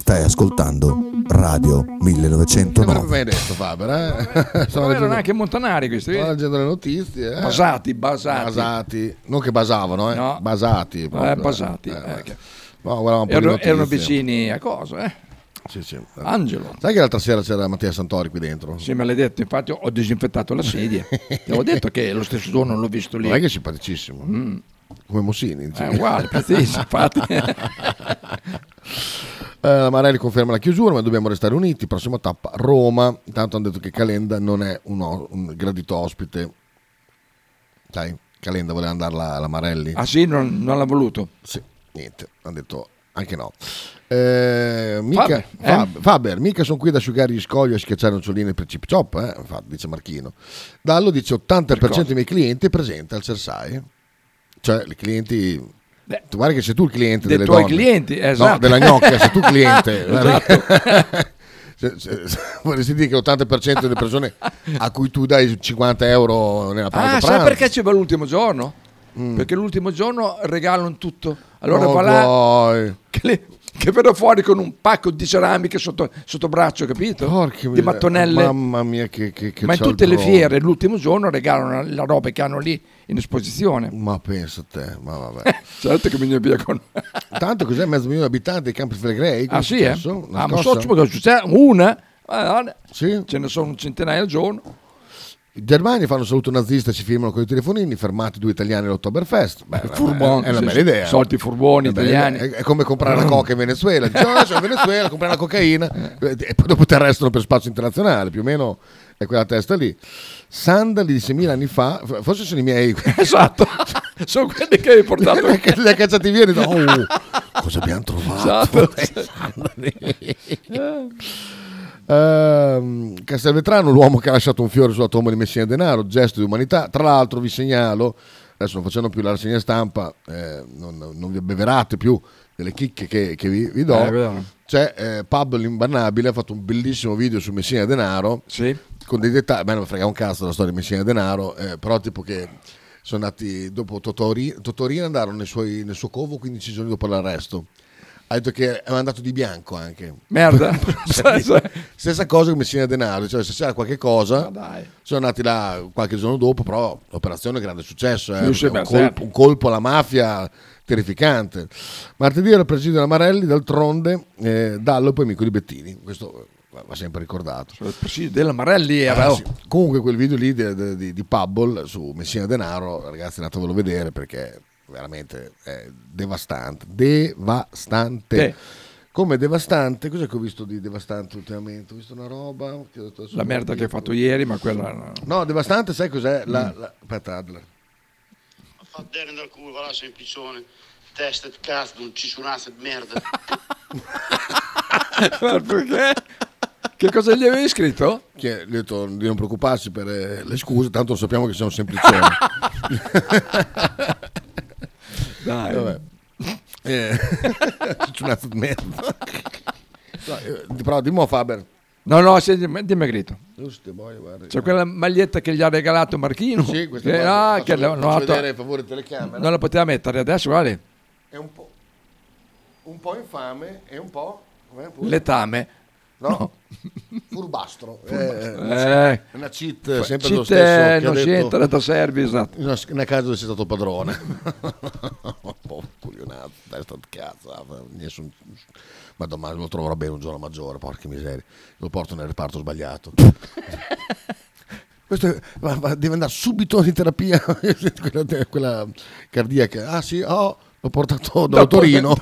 Stai ascoltando Radio millenovecentonove. Non mai detto Faber, eh? Sono erano anche montanari questi. Sto leggendo le notizie. Eh? Basati, basati. Basati. Non che basavano, eh? No. Basati. Proprio. Eh, basati. Eh, eh. No, erano, erano vicini a cosa, eh? Sì, sì. Angelo. Sai che l'altra sera c'era Mattia Santori qui dentro? Sì, me l'hai detto, infatti ho disinfettato la sedia. Ti avevo detto che lo stesso giorno l'ho visto lì. Ma è che è simpaticissimo. Mm. Come Mossini. Diciamo. È uguale, pazzesco, infatti. Uh, Marelli conferma la chiusura, ma dobbiamo restare uniti. Prossima tappa Roma. Intanto hanno detto che Calenda non è un, un gradito ospite. Sai, Calenda voleva andarla alla Marelli. Ah sì, non, non l'ha voluto. Sì, niente, hanno detto anche no. Eh, mica, Faber, Fab, eh? Faber, mica sono qui ad asciugare gli scogli e a schiacciare noccioline per chip chop, eh? Infatti, dice Marchino. Dallo dice ottanta per cento dei miei clienti presenti al Cersai. Cioè, i clienti... Beh, tu guarda che sei tu il cliente dei delle tuoi donne. Clienti, esatto. No, della gnocca, sei tu il cliente. Esatto. se, se, se, vorresti dire che l'ottanta per cento delle persone a cui tu dai cinquanta euro nella pausa ah, pranzo. Ah, sai perché c'è l'ultimo giorno? Mm. Perché l'ultimo giorno regalano tutto. Allora va oh là che, le, che vedo fuori con un pacco di ceramiche sotto, sotto braccio, capito? Porca di mattonelle. Mamma mia che, che, che ma in tutte le fiere l'ultimo giorno regalano la roba che hanno lì in esposizione. Ma pensa te, ma vabbè. Certo che mi ne via con. Tanto cos'è mezzo milione di abitanti ai Campi Flegrei? Ah sì, eh? Ah, ma so che c'è una, sì. Ce ne sono un centinaio al giorno. I germani fanno un saluto nazista e ci firmano con i telefonini, fermati due italiani all'Oktoberfest. Beh, Furbon, è una bella idea. Soldi furboni italiani. È come comprare la coca in Venezuela. Dice, oh, sono in Venezuela, comprare la cocaina e poi dopo ti arrestano per spazio internazionale, più o meno è quella testa lì. Sandali di seimila anni fa, forse sono i miei. Esatto. Sono quelli che hai portato. Le cacciati via. Oh, cosa abbiamo trovato? Esatto. Uh, Castelvetrano, l'uomo che ha lasciato un fiore sulla tomba di Messina Denaro, gesto di umanità. Tra l'altro vi segnalo, adesso non facendo più la rassegna stampa, eh, non, non vi abbeverate più delle chicche che, che vi, vi do, eh, c'è eh, Pablo l'Imbannabile, ha fatto un bellissimo video su Messina Denaro, sì. Con dei dettagli, beh non mi frega un cazzo della storia di Messina Denaro, eh, però tipo che sono andati dopo Totorino, Totorino andarono nei suoi, nel suo covo quindici giorni dopo l'arresto. Ha detto che è andato di bianco anche. Merda. Stessa cosa con Messina Denaro, cioè se c'era qualche cosa, dai. Sono andati là qualche giorno dopo, però l'operazione è grande successo, eh. Sì, un, colpo, un colpo alla mafia terrificante. Martedì era il presidio della Marelli, d'altronde eh, Dallo e poi amico di Bettini, questo va sempre ricordato. Il presidio della Marelli era... Ah, sì. Comunque quel video lì di, di, di Pabble su Messina Denaro, ragazzi andatevelo a vedere perché... veramente eh, devastante devastante eh. Come devastante cos'è che ho visto di devastante ultimamente? Ho visto una roba che ho detto, la merda che hai fatto ieri, ma quella no, no devastante sai cos'è la, mm. la... aspetta Adler fa dare dal culo va là semplicone testa di cazzo non ci suonate merda. Ma perché? Che cosa gli avevi scritto? Che gli ho detto di non preoccuparsi per eh, le scuse tanto lo sappiamo che siamo sempliconi. Dai. Vabbè. Eh. No, però dimmo Faber. No, no, dimmagrito. C'è quella maglietta che gli ha regalato Marchino. Sì, questa che, ah, che la, no, vedere, favore, telecamera. Non la poteva mettere adesso, guarda. È un po'. Un po' infame e un po' letame. No? No. Furbastro, Furbastro. Eh, eh. Una cheat sempre cheat lo stesso non c'entra da service esatto. Una, una casa dove sei stato padrone. Un po' culionato testa di cazzo nessun... ma domani lo troverò bene un giorno maggiore porca miseria lo porto nel reparto sbagliato. Questo è, va, va, deve andare subito in terapia, quella, quella cardiaca. Ah sì, oh, l'ho portato da Torino.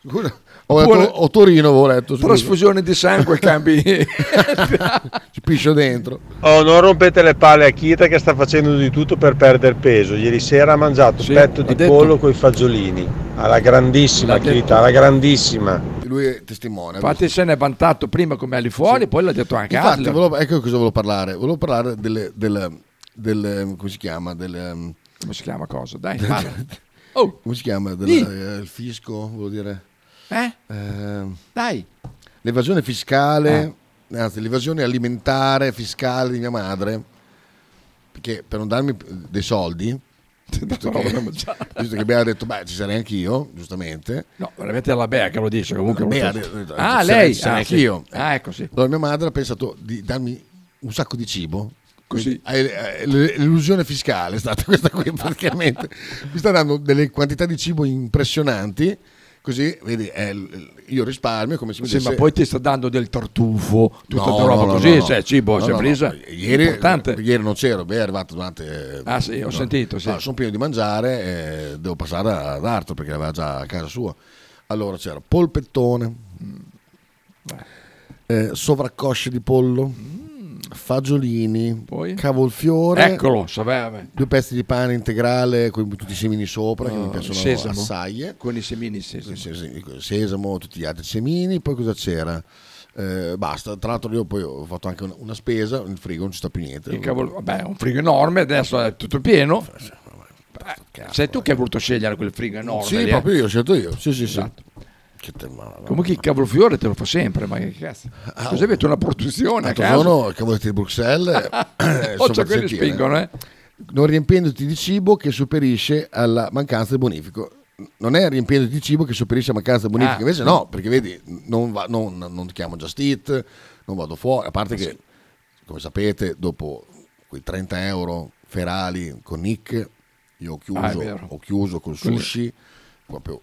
Scusa, ho, letto, ho Torino, ho letto. Scusa. Trasfusione di sangue, cambi. Ci piscio dentro. Oh, non rompete le palle a Kita che sta facendo di tutto per perdere peso. Ieri sera ha mangiato sì, petto di detto. pollo con i fagiolini. Alla grandissima Kita, alla grandissima. Lui è testimone. Infatti questo. Se ne è vantato prima con me lì fuori, sì. Poi l'ha detto anche a Infatti, volevo, ecco cosa volevo parlare. Volevo parlare delle, delle, delle come si chiama? Delle, come si chiama cosa? Dai, oh. Come si chiama? Della, eh, il fisco, volevo dire. Eh? Eh, dai, l'evasione fiscale, eh. anzi l'evasione alimentare fiscale di mia madre, perché per non darmi dei soldi, visto, no, che, visto che Bea ha detto beh ci sarei anch'io, giustamente, no, veramente la Bea che lo dice, comunque lo Bea, detto, ah lei ci sarei ah, anch'io sì. Ah, ecco, sì. Allora mia madre ha pensato di darmi un sacco di cibo. Così. L'illusione fiscale è stata questa qui, praticamente. Mi sta dando delle quantità di cibo impressionanti. Così vedi, eh, io risparmio come si sì, dice. Ma poi ti sta dando del tartufo, tutta no, roba no, no, così, no, no. Cioè, cibo, no, c'è no, presa. No. Ieri, ieri non c'ero, beh, è arrivato durante. Ah sì, ho no, sentito. Sì. No, sono pieno di mangiare, eh, devo passare ad altro perché l'aveva già a casa sua. Allora c'era polpettone, mm. eh, sovraccosce di pollo, mm. fagiolini, poi? Cavolfiore. Eccolo, sapeva. Due pezzi di pane integrale con tutti i semini sopra, uh, che mi piacciono sesamo. Assai. Con i semini sesamo. Sesamo, tutti gli altri semini. Poi cosa c'era? Eh, basta, tra l'altro io poi ho fatto anche una, una spesa, nel frigo non ci sta più niente. Il cavolo, vabbè, un frigo enorme, adesso è tutto pieno. Eh, sei tu che hai voluto scegliere quel frigo enorme? Sì, lì, proprio eh? io, ho scelto io. Sì, sì, esatto. Sì. Che te, ma, ma, comunque il cavolfiore te lo fa sempre, ma che cazzo, ah, così avete una produzione a casa. Sono cavoli di Bruxelles o c'è quelli spingono eh? Non riempiendoti di cibo che superisce alla mancanza di bonifico. Non è riempiendoti di cibo che superisce alla mancanza di bonifico, ah. Invece no, perché vedi non, va, non, non ti chiamo Just Eat, non vado fuori, a parte che sì. Come sapete dopo quei trenta euro ferali con Nick io ho chiuso, ah, ho chiuso col sushi proprio.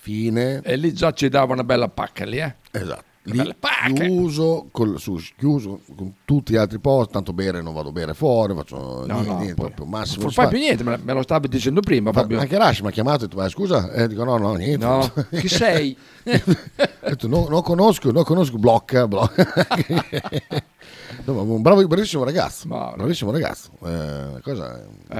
Fine. E lì già ci dava una bella pacca lì, eh? Esatto. Una lì chiuso col sushi, chiuso con tutti gli altri posti, tanto bere non vado a bere fuori, faccio no, niente, no, niente proprio massimo. Non fai più niente, me lo stavi dicendo prima. Ma, anche Rash mi ha chiamato e ho detto ah, scusa, eh, dico no, no, niente. No. Chi sei? Detto, no, non conosco, non conosco, blocca, blocca. No, un bravo, bravissimo ragazzo, ma, bravissimo ragazzo. Eh, cosa? Eh,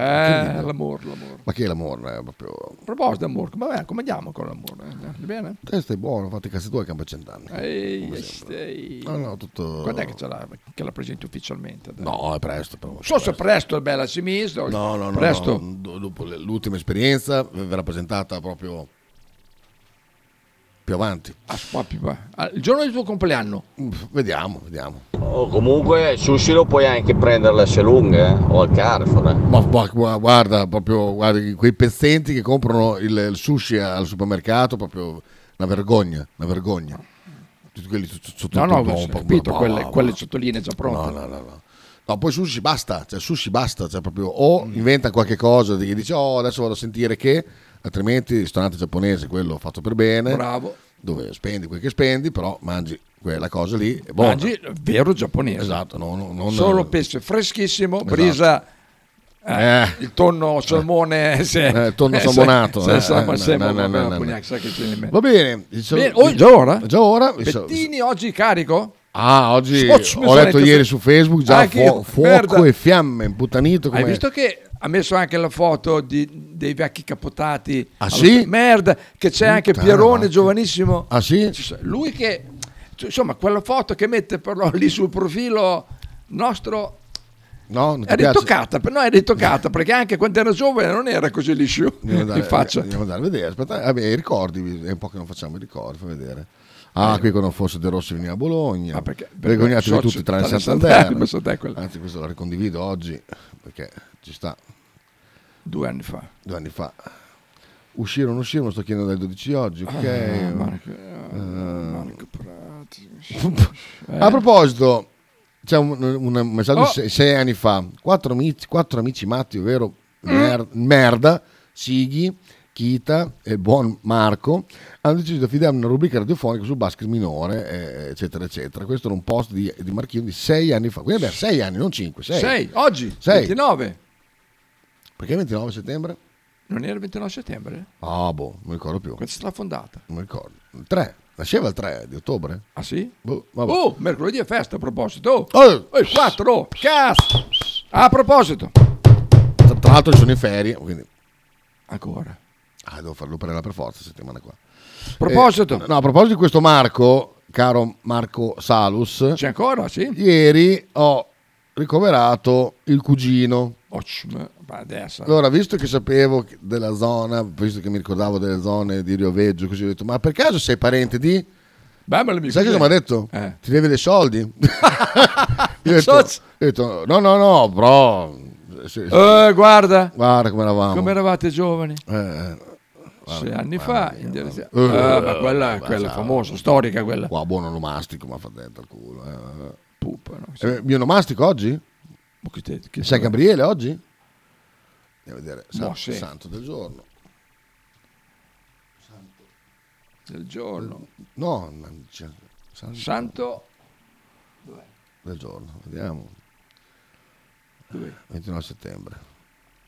l'amore, l'amore. Ma che è l'amore? Proprio... A proposito d'amore, vabbè, come andiamo con l'amore? Eh? Bene? Te stai buono, fatti i cazzi tuoi che hanno cent'anni. Ehi, stai... No, no, tutto... Quando è che, ce l'ha, che la presenti ufficialmente? Dai. No, è presto. Però, so presto. Se presto è bella sinistra. No, no, no. Presto. No, dopo l'ultima esperienza verrà presentata proprio... più avanti il giorno del tuo compleanno, vediamo vediamo oh, comunque sushi lo puoi anche prendere alla Selunghe eh? O al Carrefour eh? ma, ma guarda proprio guarda, quei pezzenti che comprano il, il sushi al supermercato, proprio una vergogna, una vergogna, tutti quelli sotto, no no ho capito, quelle, quelle sottolinee già pronte, no no no, no. No, poi sushi basta, cioè sushi basta, cioè proprio o mm. inventa qualche cosa che dice oh adesso vado a sentire che, altrimenti il ristorante giapponese quello fatto per bene, bravo, dove spendi quel che spendi, però mangi quella cosa lì è buona. Mangi vero giapponese, esatto, no, no, non solo pesce freschissimo, esatto. Brisa eh, eh. il tonno salmone, eh. Se, eh, il tonno eh, salmonato, va bene, oh, già ora, già ora Bettini oggi carico. Ah, oggi Soch, ho letto ieri su Facebook già fuo- fuoco merda. E fiamme, imputanito. Com'è? Hai visto che ha messo anche la foto di, dei vecchi capotati? Ah sì? Merda, che c'è Puttana anche Pierone, vacca. Giovanissimo. Ah sì? Lui che, insomma, quella foto che mette però lì sul profilo nostro... No, non ti è piace. Ritoccata, no, è ritoccata perché anche quando era giovane non era così liscio di faccia. Andiamo a vedere, aspetta, vabbè, i ricordi, è un po' che non facciamo i ricordi, fa vedere. Ah, eh. Qui quando fosse De Rossi veniva a Bologna. Ah, perché, perché vergognatevi socio, tutti tranne Santander. Santander. Anzi, questo lo ricondivido oggi perché ci sta. Due anni fa. Due anni fa. Uscire o non uscire, lo sto chiedendo dal dodici oggi, ok? Ah, Marco, uh, Marco Prati. Eh. A proposito, c'è un, un messaggio oh. sei, sei anni fa. Quattro amici, quattro amici matti, ovvero mm. mer, merda, Sighi, Chita e buon Marco hanno deciso di affidare una rubrica radiofonica sul basket minore, eh, eccetera eccetera. Questo era un post di, di Marchino di sei anni fa, quindi abbiamo sei anni, non cinque, sei. sei oggi, sei. ventinove. Perché ventinove settembre? Non era il ventinove settembre? Ah, boh, non mi ricordo più. Questa è la fondata. Non mi ricordo. Il tre. Nasceva il tre di ottobre? Ah sì? Boh, vabbè. Oh, mercoledì è festa, a proposito. Oh, il quattro. Cazzo. A proposito. Tra, tra l'altro sono in ferie, quindi... Ancora. Ah, devo farlo operare per forza settimana qua. A proposito. Eh, no, a proposito di questo Marco, caro Marco Salus. C'è ancora, sì. Ieri ho ricoverato il cugino. Adesso. Allora, visto che sapevo della zona, visto che mi ricordavo delle zone di Rioveggio, così ho detto: ma per caso sei parente di? Beh, ma sai cosa mi ha detto? Eh. Ti devi dei soldi? Io ho detto, detto: no, no, no, bro. Sì, sì. Eh, guarda, guarda come eravamo. Come eravate giovani? Eh. Sei anni fa, mia, in direzia... uh, uh, ma quella è quella famosa, storica quella. Qua buon onomastico, ma fa dentro il culo. Eh. Pupa, no? Sì. Eh, mio onomastico oggi? Che te, che San Gabriele oggi? Andiamo a vedere. San, Mosse. Santo del giorno. Santo del giorno. No, Santo, Santo... Dov'è? Del giorno. Vediamo. Dov'è? ventinove settembre.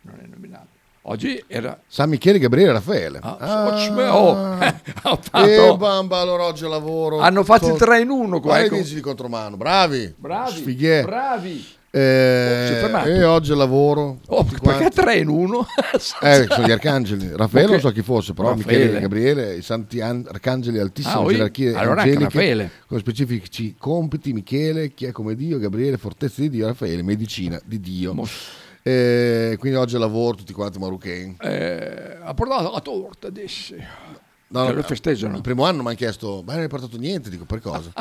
Non è nominato. Oggi era San Michele, Gabriele, Raffaele. Ah, ah, oh, eh, ho fatto. E bamba, l'orologio lavoro. Hanno fatto so, il tre in uno qua. Ecco. Di contromano. Bravi. Bravi. Sfighe. Bravi. Eh, oh, e oggi lavoro. Oh, perché tre in uno? Eh, sono gli arcangeli. Raffaele okay. Non so chi fosse, però Raffaele. Michele e Gabriele, i santi an- arcangeli altissime ah, gerarchie allora angeliche con specifici compiti. Michele, chi è come Dio, Gabriele, fortezza di Dio, Raffaele, medicina di Dio. Eh, quindi oggi lavoro tutti quanti marucchini. Eh, ha portato la torta adesso. No, no, lo festeggiano. Il primo anno mi hanno chiesto: ma non hai portato niente? Dico: per cosa?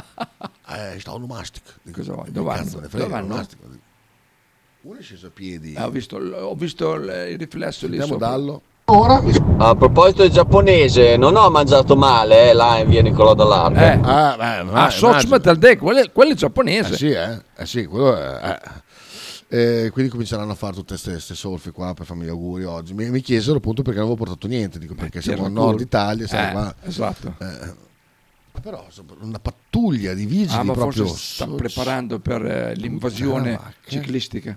Eh, sta onomastico. Cosa vuoi? Dove cazzo ne frega? Uno è sceso a piedi. Ah, ho visto, ho visto il riflesso lì sopra. Dallo. Ora. A proposito del giapponese, non ho mangiato male eh, là in via Nicolò Dall'Arco. Eh. Ah, beh, ma ah, Sochmetalde, quello, quello è giapponese. Eh sì, eh. Eh sì, quello è. Eh. Eh, quindi cominceranno a fare tutte queste solfe qua per farmi gli auguri oggi. Mi, mi chiesero appunto perché non avevo portato niente. Dico: beh, perché siamo al nord culo. Italia, siamo eh, qua. Esatto. Eh, però una pattuglia di vigili ah, ma proprio sta so... preparando per eh, l'invasione ah, ciclistica.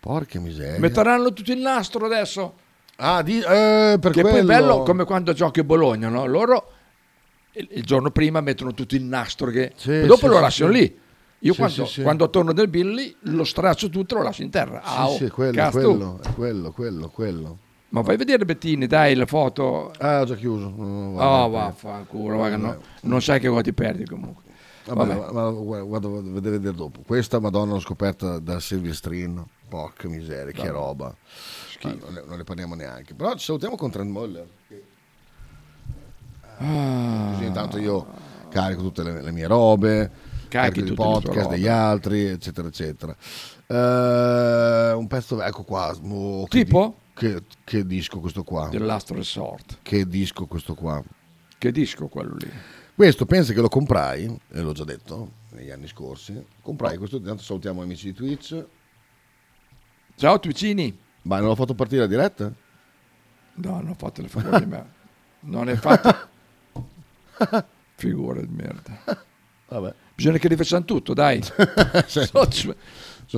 Porca miseria. Metteranno tutto il nastro adesso. Ah, di, eh, per che quello... poi è bello come quando giochi a Bologna, no? Loro il, il giorno prima mettono tutto il nastro che sì, dopo sì, lo lasciano sì. lì. Io sì, quando, sì, sì. quando torno del Billy lo straccio tutto e lo lascio in terra. Sì, ah, oh, sì, quello, quello, quello, quello, quello. Ma vai a vedere Bettini, dai, la foto. Ah, ho già chiuso. No, oh, vaffanculo, va, no, non sai che cosa ti perdi comunque. Vabbè, vabbè. Ma, ma, guarda, vado a vedere dopo. Questa Madonna l'ho scoperta da Silvestrin. Porca miseria, vabbè. Che roba. Ma, non, ne, non ne parliamo neanche. Però ci salutiamo con Trentemøller. Ah. Così intanto io carico tutte le, le mie robe. Carichi tutti i podcast degli altri, eccetera, eccetera. Uh, un pezzo, ecco qua. Oh, che tipo? Di, che, che disco questo qua? The Last Resort. Che disco questo qua? Che disco quello lì? Questo, pensa che lo comprai, e l'ho già detto, negli anni scorsi. Comprai questo, intanto salutiamo gli amici di Twitch. Ciao Twitchini. Ma non l'ho fatto partire la diretta? No, non ho fatto le favore di me. Non è fatto. Figura di merda. Vabbè. Bisogna che rifacciano tutto, dai. Sono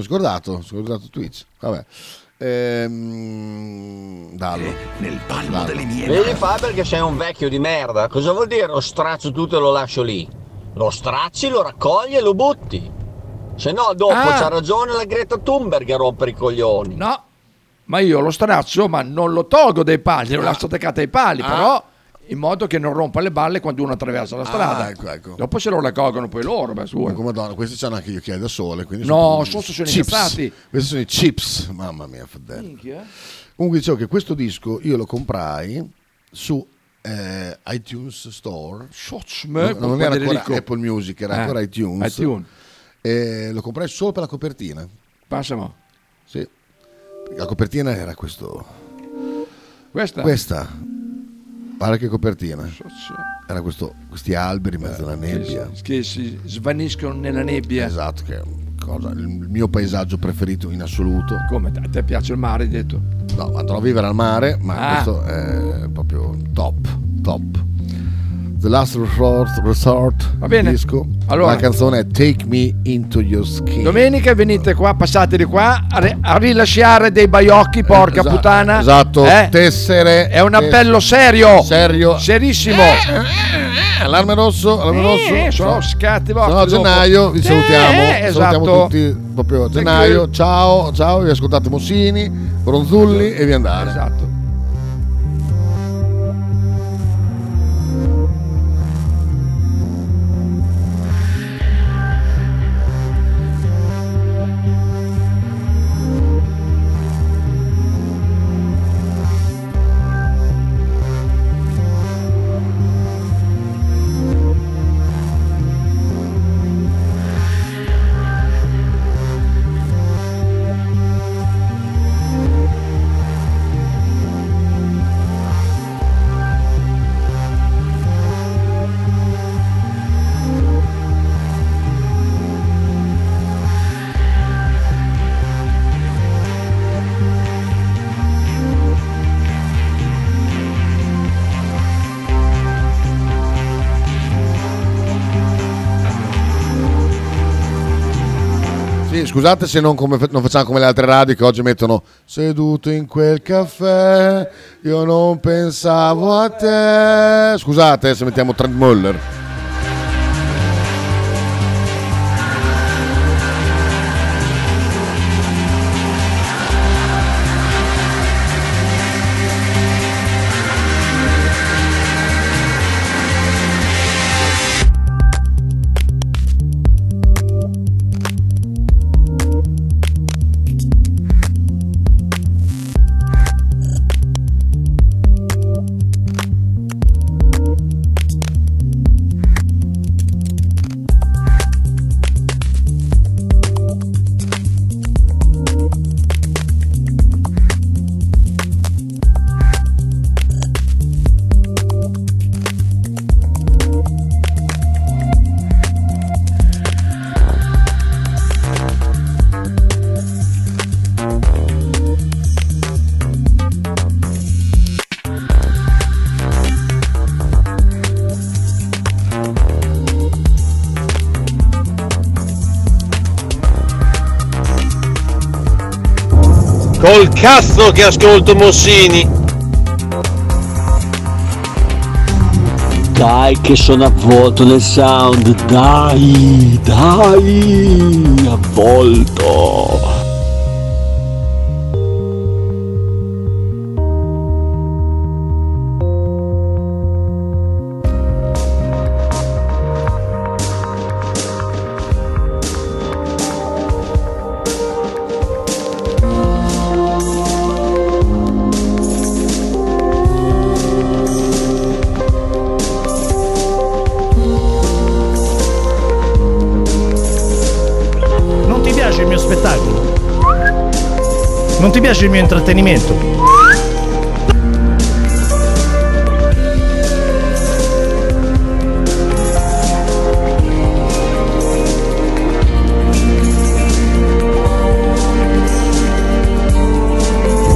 scordato, scordato Twitch. Vabbè. Ehm, dallo. Eh, nel palmo dallo. Delle mie mani. Vedi fa perché sei un vecchio di merda. Cosa vuol dire lo straccio tutto e lo lascio lì? Lo stracci, lo raccogli e lo butti. Se no dopo ah. c'ha ragione la Greta Thunberg a rompere i coglioni. No, ma io lo straccio ma non lo tolgo dai pali, ah. lo lascio attaccato ai pali, ah. però... in modo che non rompa le balle quando uno attraversa la strada. Ah, ecco, ecco. Dopo se lo raccolgono poi loro. Beh, Madonna, questi c'hanno anche gli occhiali da sole. No, sono, sono i cazzati. Questi sono i chips. Mamma mia, fratello. Minchia. Comunque dicevo che questo disco io lo comprai su eh, iTunes Store. Sciocme, non, non era ancora ricco. Apple Music, era eh, ancora iTunes. iTunes. E lo comprai solo per la copertina. Passamo. Sì. La copertina era questo. Questa? Questa. Guarda che copertina. Era questo, questi alberi in mezzo alla nebbia che si, che si svaniscono nella nebbia. Esatto, che cosa, il mio paesaggio preferito in assoluto. Come, a te piace il mare, hai detto? No, andrò a vivere al mare, ma ah. questo è proprio top, top. The Last Resort, Resort, va bene. Disco. Allora, la canzone è Take Me Into Your Skin. Domenica venite qua, passate di qua a, re, a rilasciare dei baiocchi, porca esatto, puttana. Esatto, eh? Tessere. È un appello serio. Serio. Serissimo. Eh, allarme rosso, allarme rosso. Eh, sono scatti vostri. No, a gennaio vi salutiamo. Eh, esatto. Salutiamo tutti proprio a gennaio. Ciao, ciao, vi ascoltate Mossini, Ronzulli esatto. e vi andate. Esatto. Scusate se non, come, non facciamo come le altre radio che oggi mettono seduto in quel caffè, io non pensavo a te. Scusate se mettiamo Trentemøller. Col cazzo che ascolto Mossini! Dai che sono avvolto nel sound, dai, dai, avvolto! Ti piace il mio intrattenimento?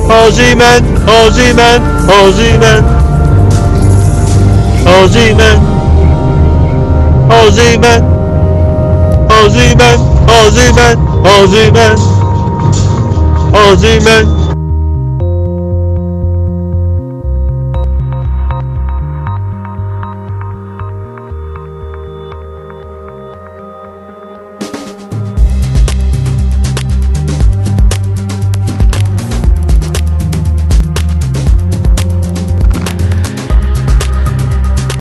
Osimhen, Osimhen, Osimhen, Osimhen, Osimhen, Osimhen, Osimhen, Osimhen. Osimhen